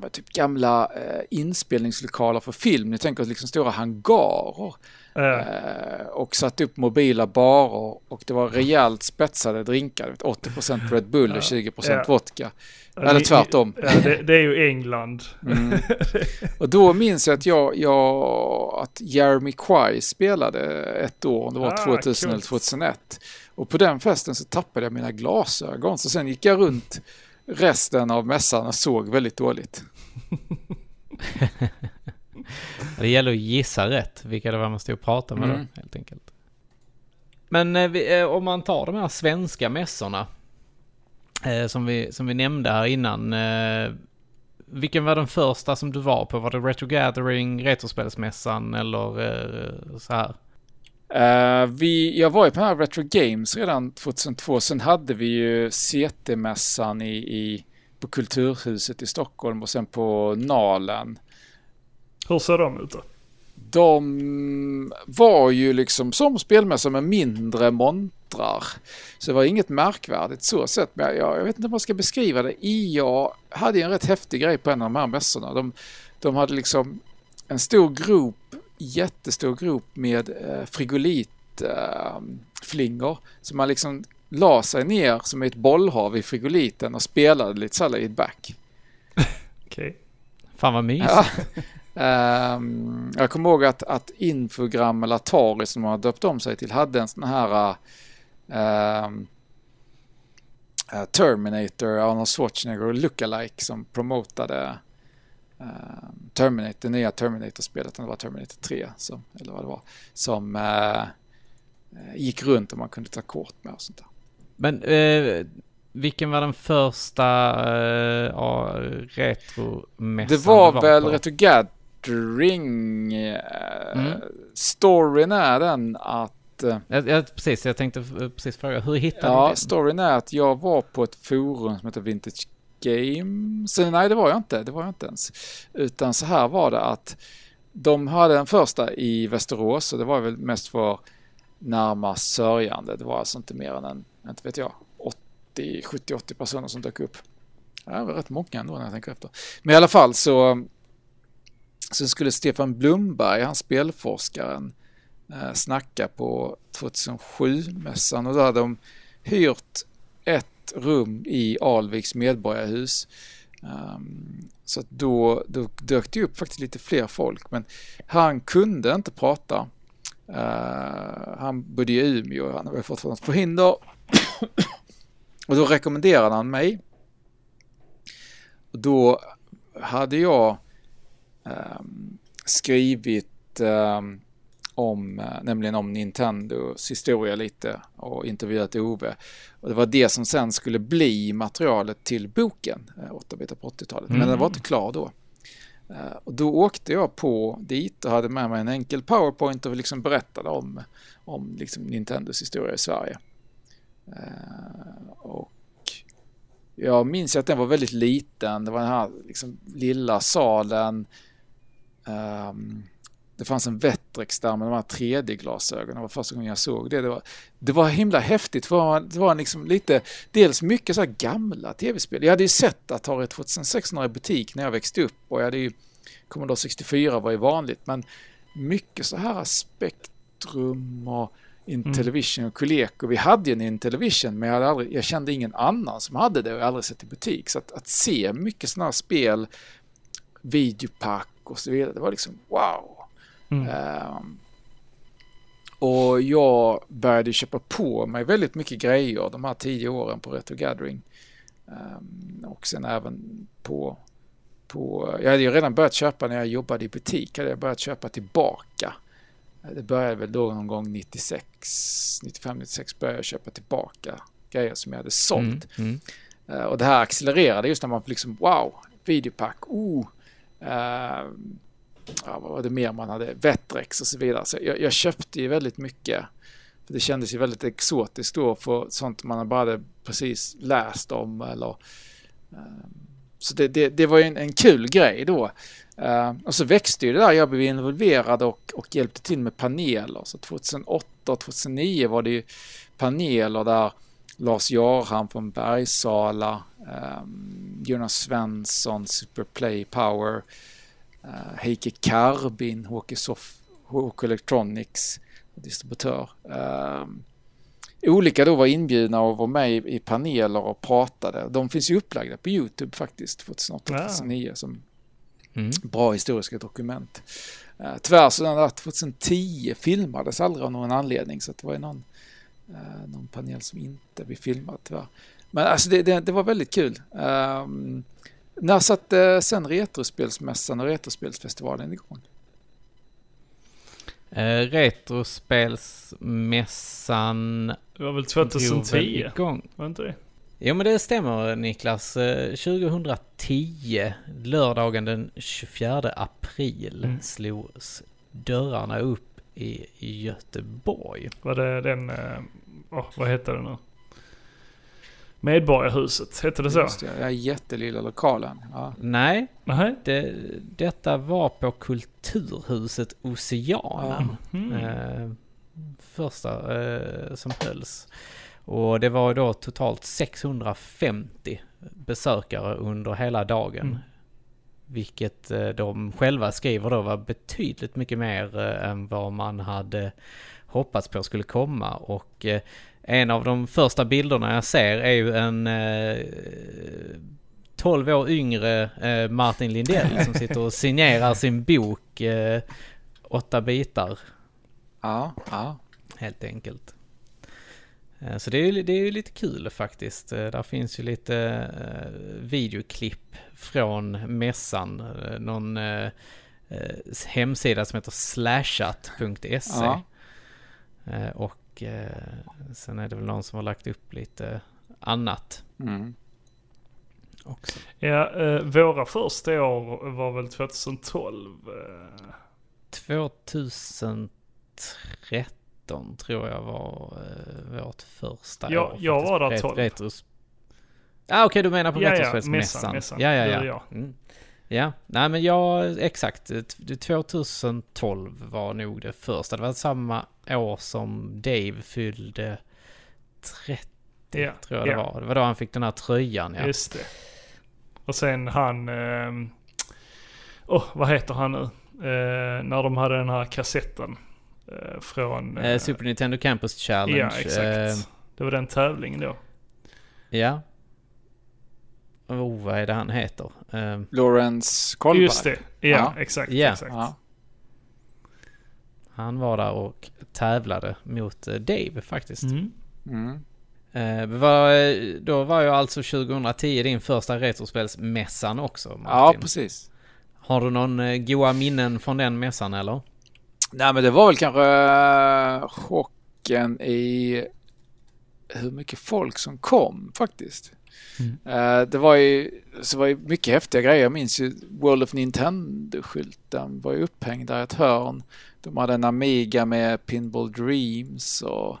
men typ gamla inspelningslokaler för film. Ni tänker liksom stora hangarer och satt upp mobila barer och det var rejält spetsade drinkar. 80% Red Bull och 20% vodka. Eller tvärtom. Det är ju England. Mm. Och då minns jag att att Jeremy Quay spelade ett år, det var 2000 eller 2001. Och på den festen så tappade jag mina glasögon, så sen gick jag runt resten av mässan såg väldigt dåligt. Det gäller att gissa rätt vilka det var man stod och pratade med då, helt enkelt. Men om man tar de här svenska mässorna som vi nämnde här innan, vilken var den första som du var på? Var det Retro Gathering, Retrospelsmässan eller så här? Jag var ju på den här Retro Games redan 2002. Sen hade vi ju CT-mässan på Kulturhuset i Stockholm och sen på Nalen. Hur ser de ut då? De var ju liksom som spelmässor med mindre montrar. Så det var inget märkvärdigt så sett. Men jag vet inte om man ska beskriva det. Jag hade en rätt häftig grej på en av de här mässorna. De hade liksom en stor grop, jättestor grop med frigolitflingor som man liksom la sig ner som ett bollhav i frigoliten och spelade lite såhär i back. Okej. Fan vad mysigt. Ja. Jag kommer ihåg att Infogram eller Atari som har döpt om sig till hade en sån här Terminator, Arnold Schwarzenegger lookalike som promotade Terminator, det nya Terminator-spelet, det var Terminator 3 gick runt och man kunde ta kort med och sånt där. Men vilken var den första retromässan? Det var väl Retro Gathering. Storyn är den att jag tänkte precis fråga, hur hittade du det? Storyn är att jag var på ett forum som heter Vintage Game. Så nej, det var jag inte ens. Utan så här var det att de hade den första i Västerås och det var väl mest för närmast sörjande. Det var alltså inte mer än inte vet jag, 70-80 personer som dök upp. Det var rätt många ändå när jag tänker efter. Men i alla fall så skulle Stefan Blomberg, han spelforskaren, snacka på 2007-mässan och då hade de hyrt ett rum i Alviks medborgarhus. Så att då dök det upp faktiskt lite fler folk, men han kunde inte prata. Han bodde i Umeå och han hade fått något förhinder. Och då rekommenderade han mig. Och då hade jag skrivit om Nintendos historia lite och intervjuat Ove. Och det var det som sen skulle bli materialet till boken 8-bit på 80-talet. Men den var inte klar då. Och då åkte jag på dit och hade med mig en enkel PowerPoint och liksom berättade om liksom Nintendos historia i Sverige. Och jag minns att den var väldigt liten. Det var den här liksom lilla salen. Det fanns en Vettrex där med de här 3D-glasögonen. Det var första gången jag såg det. Det var himla häftigt. Det var liksom lite, dels mycket så här gamla tv-spel. Jag hade ju sett att ha ett 2600 i butik när jag växte upp. Och jag hade ju, Commodore 64 var ju vanligt. Men mycket så här Spektrum och Intellivision och Coleco. Vi hade ju en Intellivision, men jag kände ingen annan som hade det och jag aldrig sett i butik. Så att se mycket sådana här spel, videopack och så vidare, det var liksom wow. Och jag började köpa på mig väldigt mycket grejer de här 10 åren på Retro Gathering, och sen även på jag hade ju redan börjat köpa när jag jobbade i butik, hade jag börjat köpa tillbaka. Det började väl då någon gång 95-96 började jag köpa tillbaka grejer som jag hade sålt. Och det här accelererade just när man liksom wow, videopack, vad var det mer man hade? Vettrex och så vidare. Så jag köpte ju väldigt mycket. För det kändes ju väldigt exotiskt då för sånt man bara hade precis läst om. Eller, så det var ju en kul grej då. Och så växte ju det där. Jag blev involverad och hjälpte till med paneler. Så 2008 och 2009 var det ju paneler där Lars-Göran från Bergsala, Jonas Svensson, Superplay Power, Heike Karbin, HK Electronics distributör. Olika då var inbjudna och var med i paneler och pratade. De finns ju upplagda på YouTube faktiskt, 2008-2009 som bra historiska dokument. Tyvärr så den där 2010 filmades aldrig av någon anledning, så att det var ju någon panel som inte vi filmat tyvärr. Men alltså det var väldigt kul. När satt sen Retrospelsmässan och Retrospelsfestivalen igång? Retrospelsmässan det var väl 2010 igång. Var inte det? Jo, men det stämmer, Niklas. 2010, lördagen den 24 april, slogs dörrarna upp i Göteborg. Var det den... vad heter det nu? Medborgarhuset, heter det så? Just det, den jättelilla lokalen. Ja. Nej, detta var på Kulturhuset Oceanen. Första som hölls. Och det var då totalt 650 besökare under hela dagen. Vilket de själva skriver då var betydligt mycket mer än vad man hade hoppats på skulle komma. Och en av de första bilderna jag ser är ju en 12 år yngre Martin Lindell som sitter och signerar sin bok 8 bitar. Ja. Helt enkelt. Så det är ju lite kul faktiskt. Där finns ju lite videoklipp från mässan. Någon hemsida som heter slashat.se. Ja. Och sen är det väl någon som har lagt upp lite annat också. Ja, våra första år var väl 2012? 2013. Tror jag var vårt första år. Jag var där 12. Okej, du menar på Retrospelsmässan. Ja. Ja, nej men exakt. 2012 var nog det första. Det var samma år som Dave fyllde 30, tror jag det var. Det var då han fick den här tröjan. Ja. Just det. Och sen han... vad heter han nu? När de hade den här kassetten. Från Super Nintendo Campus Challenge. Ja, exakt. Det var den tävlingen då. Ja. Vad är det han heter? Lawrence Kolberg. Just det. Ja. Exakt. Ja. Han var där och tävlade mot Dave faktiskt. Då var ju alltså 2010 din första Retrospelsmässan också, Martin. Ja, precis. Har du någon goa minnen från den mässan eller? Nej, men det var väl kanske chocken i hur mycket folk som kom faktiskt. Det var ju mycket häftiga grejer. Jag minns ju World of Nintendo-skylten var ju upphängd där i ett hörn. De hade en Amiga med Pinball Dreams och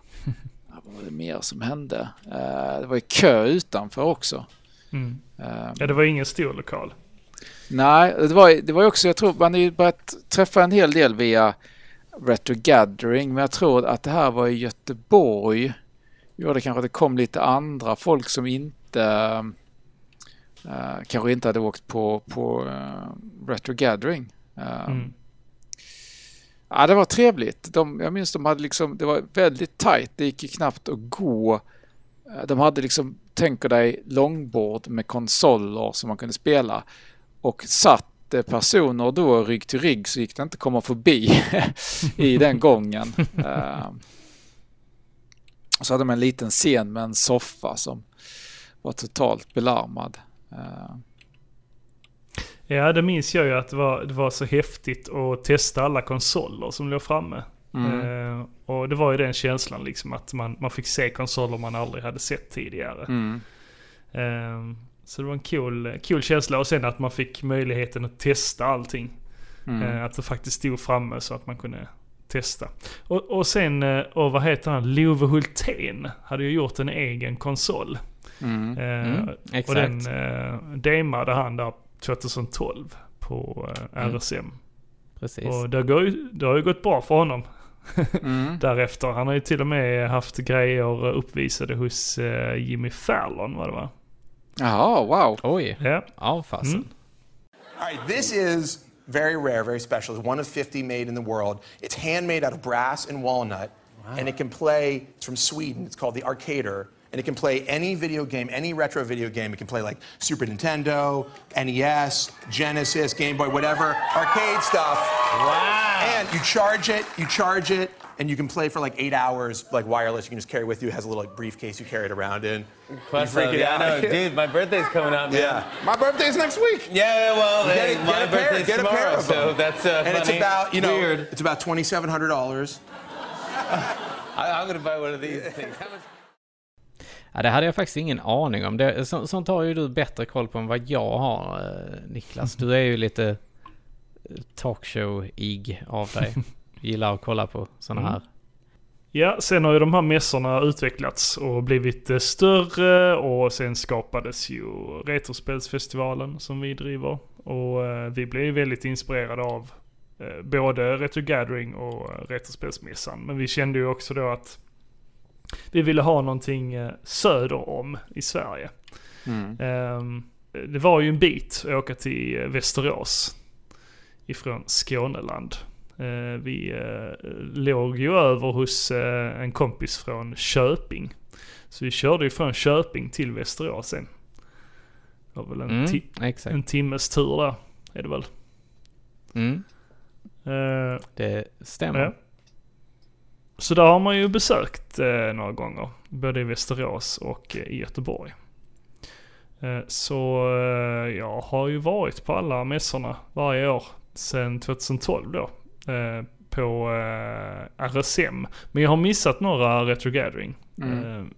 vad var det mer som hände? Det var ju kö utanför också. Det var ingen stor lokal. Nej, det var också, jag tror man har ju börjat träffa en hel del via Retro Gathering, men jag tror att det här var i Göteborg. Det kanske det kom lite andra folk som inte kanske inte hade åkt på Retro Gathering. Ja, det var trevligt. Jag minns de hade liksom, det var väldigt tajt. Det gick ju knappt att gå. De hade liksom, tänker dig långbord med konsoler som man kunde spela. Och satt personer då rygg till rygg så gick det inte komma förbi i den gången. Så hade man en liten scen med en soffa som var totalt belarmad. Ja, det minns jag ju att det var så häftigt att testa alla konsoler som låg framme. Och det var ju den känslan liksom att man fick se konsoler man aldrig hade sett tidigare. Så det var en cool känsla. Och sen att man fick möjligheten att testa allting. Att det faktiskt stod framme så att man kunde testa. Och sen, vad heter han? Love Hultén hade ju gjort en egen konsol. Och den demade han där 2012 på RSM. Precis. Och det har ju gått bra för honom. därefter. Han har ju till och med haft grejer uppvisade hos Jimmy Fallon, var det va? Jaha, wow. Oj. Ja, ja fasen. All right, this is very rare, very special. It's one of 50 made in the world. It's handmade out of brass and walnut. Wow. And it can play, it's from Sweden, it's called the Arcader. And it can play any video game, any retro video game. It can play like Super Nintendo, NES, Genesis, Game Boy, whatever, arcade stuff. Wow. And you charge it, and you can play for like 8 hours, like wireless. You can just carry it with you. It has a little like briefcase you carry it around in. Plus, you freak it out. I know, dude, my birthday's coming up, man. Yeah. My birthday's next week. Yeah, well, hey, my birthday's tomorrow, so that's and funny. It's about, you know, weird. It's about $2,700. I'm gonna buy one of these things. How much? Ja, det hade jag faktiskt ingen aning om. Det, sånt har ju du bättre koll på än vad jag har, Niklas. Du är ju lite talkshow-ig av dig. Du gillar att kolla på såna här. Ja, sen har ju de här mässorna utvecklats och blivit större, och sen skapades ju Retrospelsfestivalen som vi driver. Och vi blev väldigt inspirerade av både Retro Gathering och Retrospelsmässan. Men vi kände ju också då att vi ville ha någonting söder om i Sverige. Det var ju en bit att åka till Västerås ifrån Skåneland. Vi låg ju över hos en kompis från Köping. Så vi körde ju från Köping till Västerås sen. Det var väl en timmes tur där, är det väl? Det stämmer. Ja. Så där har man ju besökt några gånger, både i Västerås och i Göteborg. Så jag har ju varit på alla mässorna varje år sedan 2012 då, på RSM. Men jag har missat några Retro Gathering.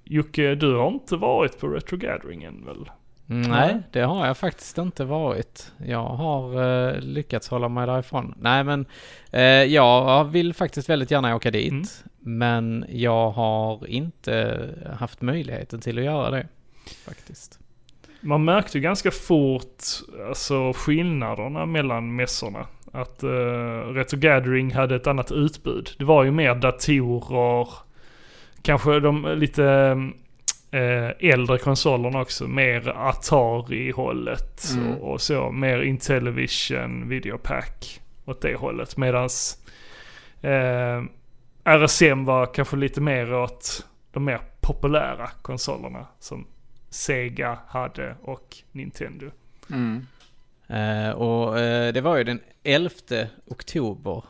Jocke, du har inte varit på Retro Gathering än väl? Nej, det har jag faktiskt inte varit. Jag har lyckats hålla mig därifrån. Nej, men jag vill faktiskt väldigt gärna åka dit. Men jag har inte haft möjligheten till att göra det, faktiskt. Man märkte ju ganska fort alltså skillnaderna mellan mässorna. Att Retro Gathering hade ett annat utbud. Det var ju mer datorer, kanske de lite... äldre konsolerna också, mer Atari-hållet och så, mer Intellivision videopack åt det hållet, medans RSM var kanske lite mer åt de mer populära konsolerna som Sega hade och Nintendo. Och det var ju den 11 oktober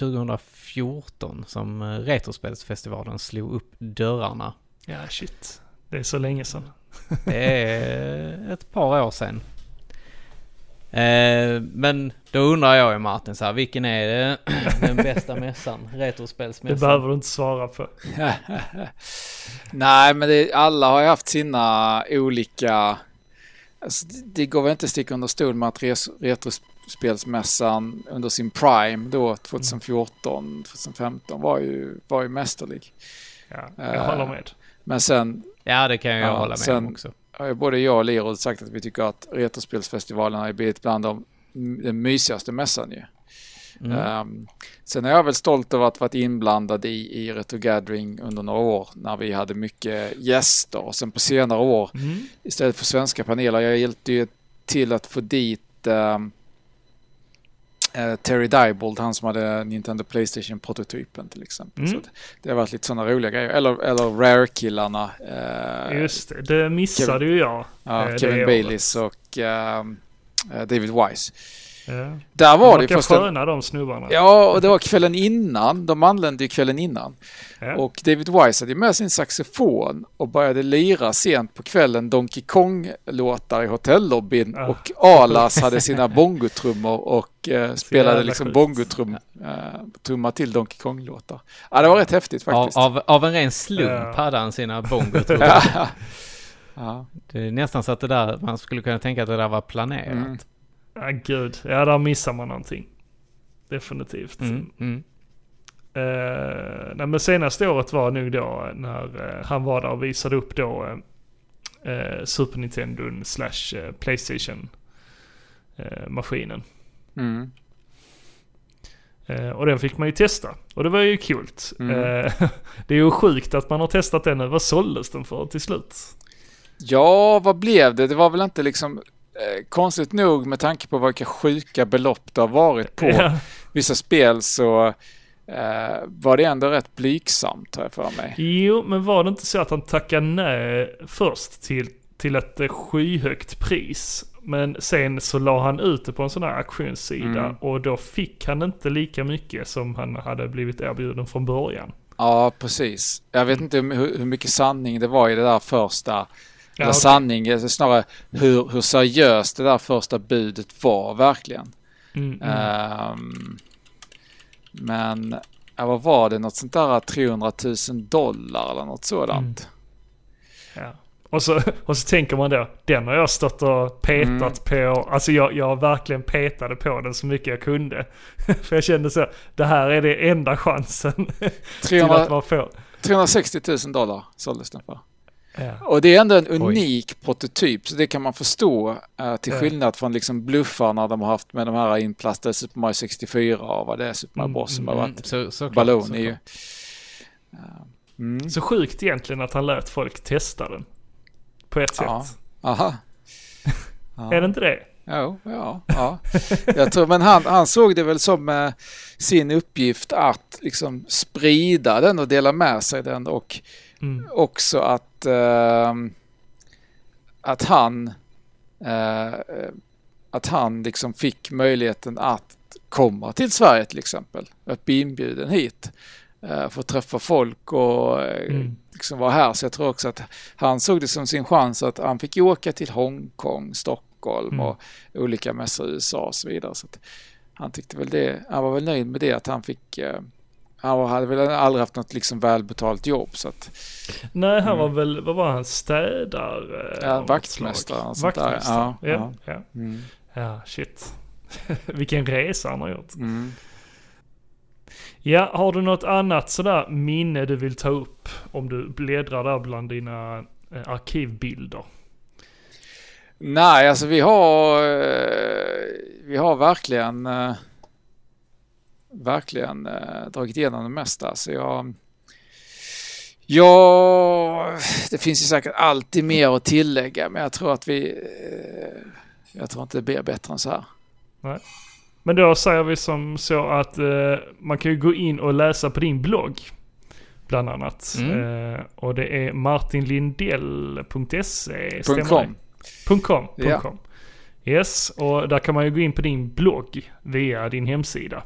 2014 som Retrospelsfestivalen slog upp dörrarna. Ja, shit. Det är så länge sedan. Det är ett par år sedan. Men då undrar jag ju, Martin, så här, vilken är det, den bästa mässan? Retrospelsmässan? Det behöver du inte svara på. Nej, men alla har ju haft sina olika... Alltså, det går väl inte att sticka under stol med att Retrospelsmässan under sin prime då, 2014-2015, var ju mästerlig. Ja, jag håller med. Men sen... Ja, det kan jag hålla med om också. Både jag och Lero har sagt att vi tycker att Retrospelsfestivalen har blivit bland den mysigaste mässan ju. Sen är jag väl stolt över att varit inblandad i Retro Gathering under några år när vi hade mycket gäster. Och sen på senare år, istället för svenska paneler, jag hjälpte ju till att få dit... Terry Diebold, han som hade Nintendo Playstation-prototypen till exempel. Så det har varit lite sådana roliga grejer. Eller Rare-killarna. Just det, det missade ju jag. Ja, Kevin Bayliss och David Wise. Ja. Där var det först sköna de snubbarna. Ja, och det var kvällen innan. De anlände ju kvällen innan. Ja. Och David Wise hade med sin saxofon och började lira sent på kvällen Donkey Kong-låtar i hotellobbyn. Ja. Och Alas hade sina bongotrummor och spelade liksom bongotrumma till Donkey Kong-låtar. Ja, det var rätt häftigt faktiskt. Av en ren slump hade han sina bongotrummor. Ja. Det är nästan så att det där, man skulle kunna tänka att det där var planerat. Ah, gud. Ja, där missar man någonting. Definitivt. Nej, men senaste året var nog då när han var där och visade upp då Super Nintendo / Playstation-maskinen. Och den fick man ju testa. Och det var ju kul. Det är ju sjukt att man har testat den. Vad såldes den för till slut? Ja, vad blev det? Det var väl inte liksom konstigt nog med tanke på vilka sjuka belopp det har varit på vissa spel, så var det ändå rätt blygsamt här för mig. Jo, men var det inte så att han tackade nej först till ett skyhögt pris? Men sen så la han ut det på en sån här auktionssida och då fick han inte lika mycket som han hade blivit erbjuden från början. Ja, precis. Jag vet inte hur mycket sanning det var i det där första. Ja, okay. Sanning, snarare hur seriöst det där första budet var verkligen. Men vad var det? Något sånt där $300,000 eller något sådant. Ja. Och så tänker man då, den har jag stått och petat på. Alltså jag verkligen petade på den så mycket jag kunde. För jag kände så, det här är det enda chansen till att man får. $360,000 såldes den för. Ja. Och det är ändå en unik prototyp, så det kan man förstå till skillnad från liksom bluffarna de har haft med de här inplastade Super Mario 64 och vad det är, Super Mario Bros som har varit ballon ju. Så sjukt egentligen att han lät folk testa den på ett sätt. Aha. Är det inte det? Ja. Jag tror, men han såg det väl som sin uppgift att liksom sprida den och dela med sig den, och också att han liksom fick möjligheten att komma till Sverige till exempel, att bli inbjuden hit, få träffa folk och liksom vara här. Så jag tror också att han såg det som sin chans att han fick åka till Hongkong, Stockholm och olika mässor i USA och så vidare. Så att han tyckte väl det, han var väl nöjd med det att han fick. Han hade väl aldrig haft något liksom välbetalt jobb. Så att, nej, han var väl, vad var han? Städare? Ja, vaktmästare. Ja, shit. Vilken resa han har gjort. Ja, har du något annat sådär minne du vill ta upp om du bläddrar där bland dina arkivbilder? Nej, alltså vi har verkligen dragit igenom det mesta, så jag det finns ju säkert alltid mer att tillägga, men jag tror att jag tror inte det blir bättre än så här. Nej. Men då säger vi som så att man kan ju gå in och läsa på din blogg bland annat, och det är martinlindell.se.com. Ja. Yes, och där kan man ju gå in på din blogg via din hemsida.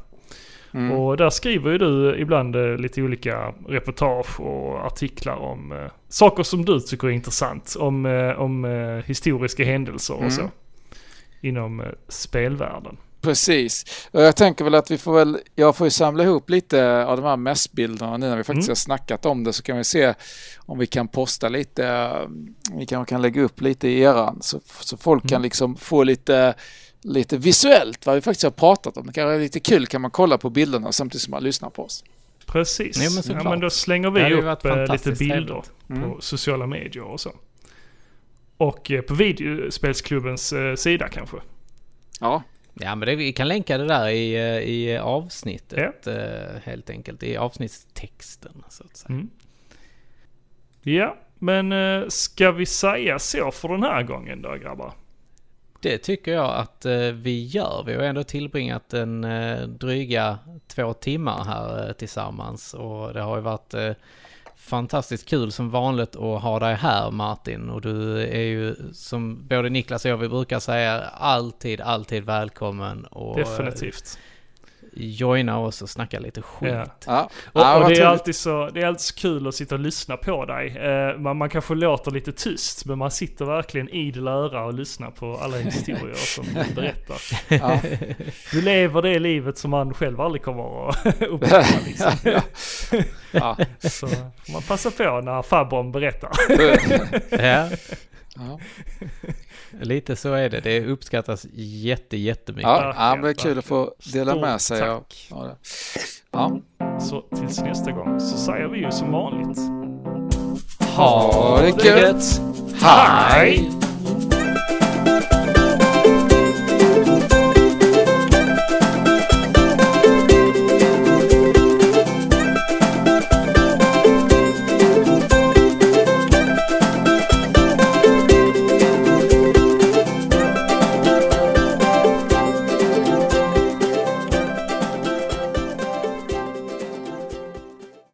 Och där skriver ju du ibland lite olika reportage och artiklar om saker som du tycker är intressant, om historiska händelser och så inom spelvärlden. Precis. Och jag tänker väl att jag får ju samla ihop lite av de här mässbilderna nu när vi faktiskt har snackat om det, så kan vi se om vi kan posta lite, vi kan lägga upp lite i eran, så folk kan liksom få lite visuellt vad vi faktiskt har pratat om. Det kan vara lite kul, kan man kolla på bilderna samtidigt som man lyssnar på oss. Precis. Nej, men då slänger vi upp lite bilder på sociala medier och så. Och på videospelsklubbens sida kanske. Ja, men vi kan länka det där i avsnittet, helt enkelt i avsnittstexten så att säga. Ja, men ska vi säga så för den här gången då, grabbar? Det tycker jag att vi gör. Vi har ändå tillbringat en dryga 2 timmar här tillsammans, och det har ju varit fantastiskt kul som vanligt att ha dig här, Martin, och du är ju, som både Niklas och jag vi brukar säga, alltid välkommen och definitivt joina oss och snacka lite skit. Ja. Och det är alltid så kul att sitta och lyssna på dig. Man kanske låter lite tyst, men man sitter verkligen idel öra och lyssnar på alla historier som du berättar. Ja. Du lever det livet som man själv aldrig kommer att uppleva. Liksom. Ja. Så man passar på när Fabron berättar. Ja. Lite så är det. Det uppskattas jättemycket. Ja, det är kul att få dela med sig. Tack. Så tills nästa gång så säger vi ju som vanligt: ha det gött! Hej!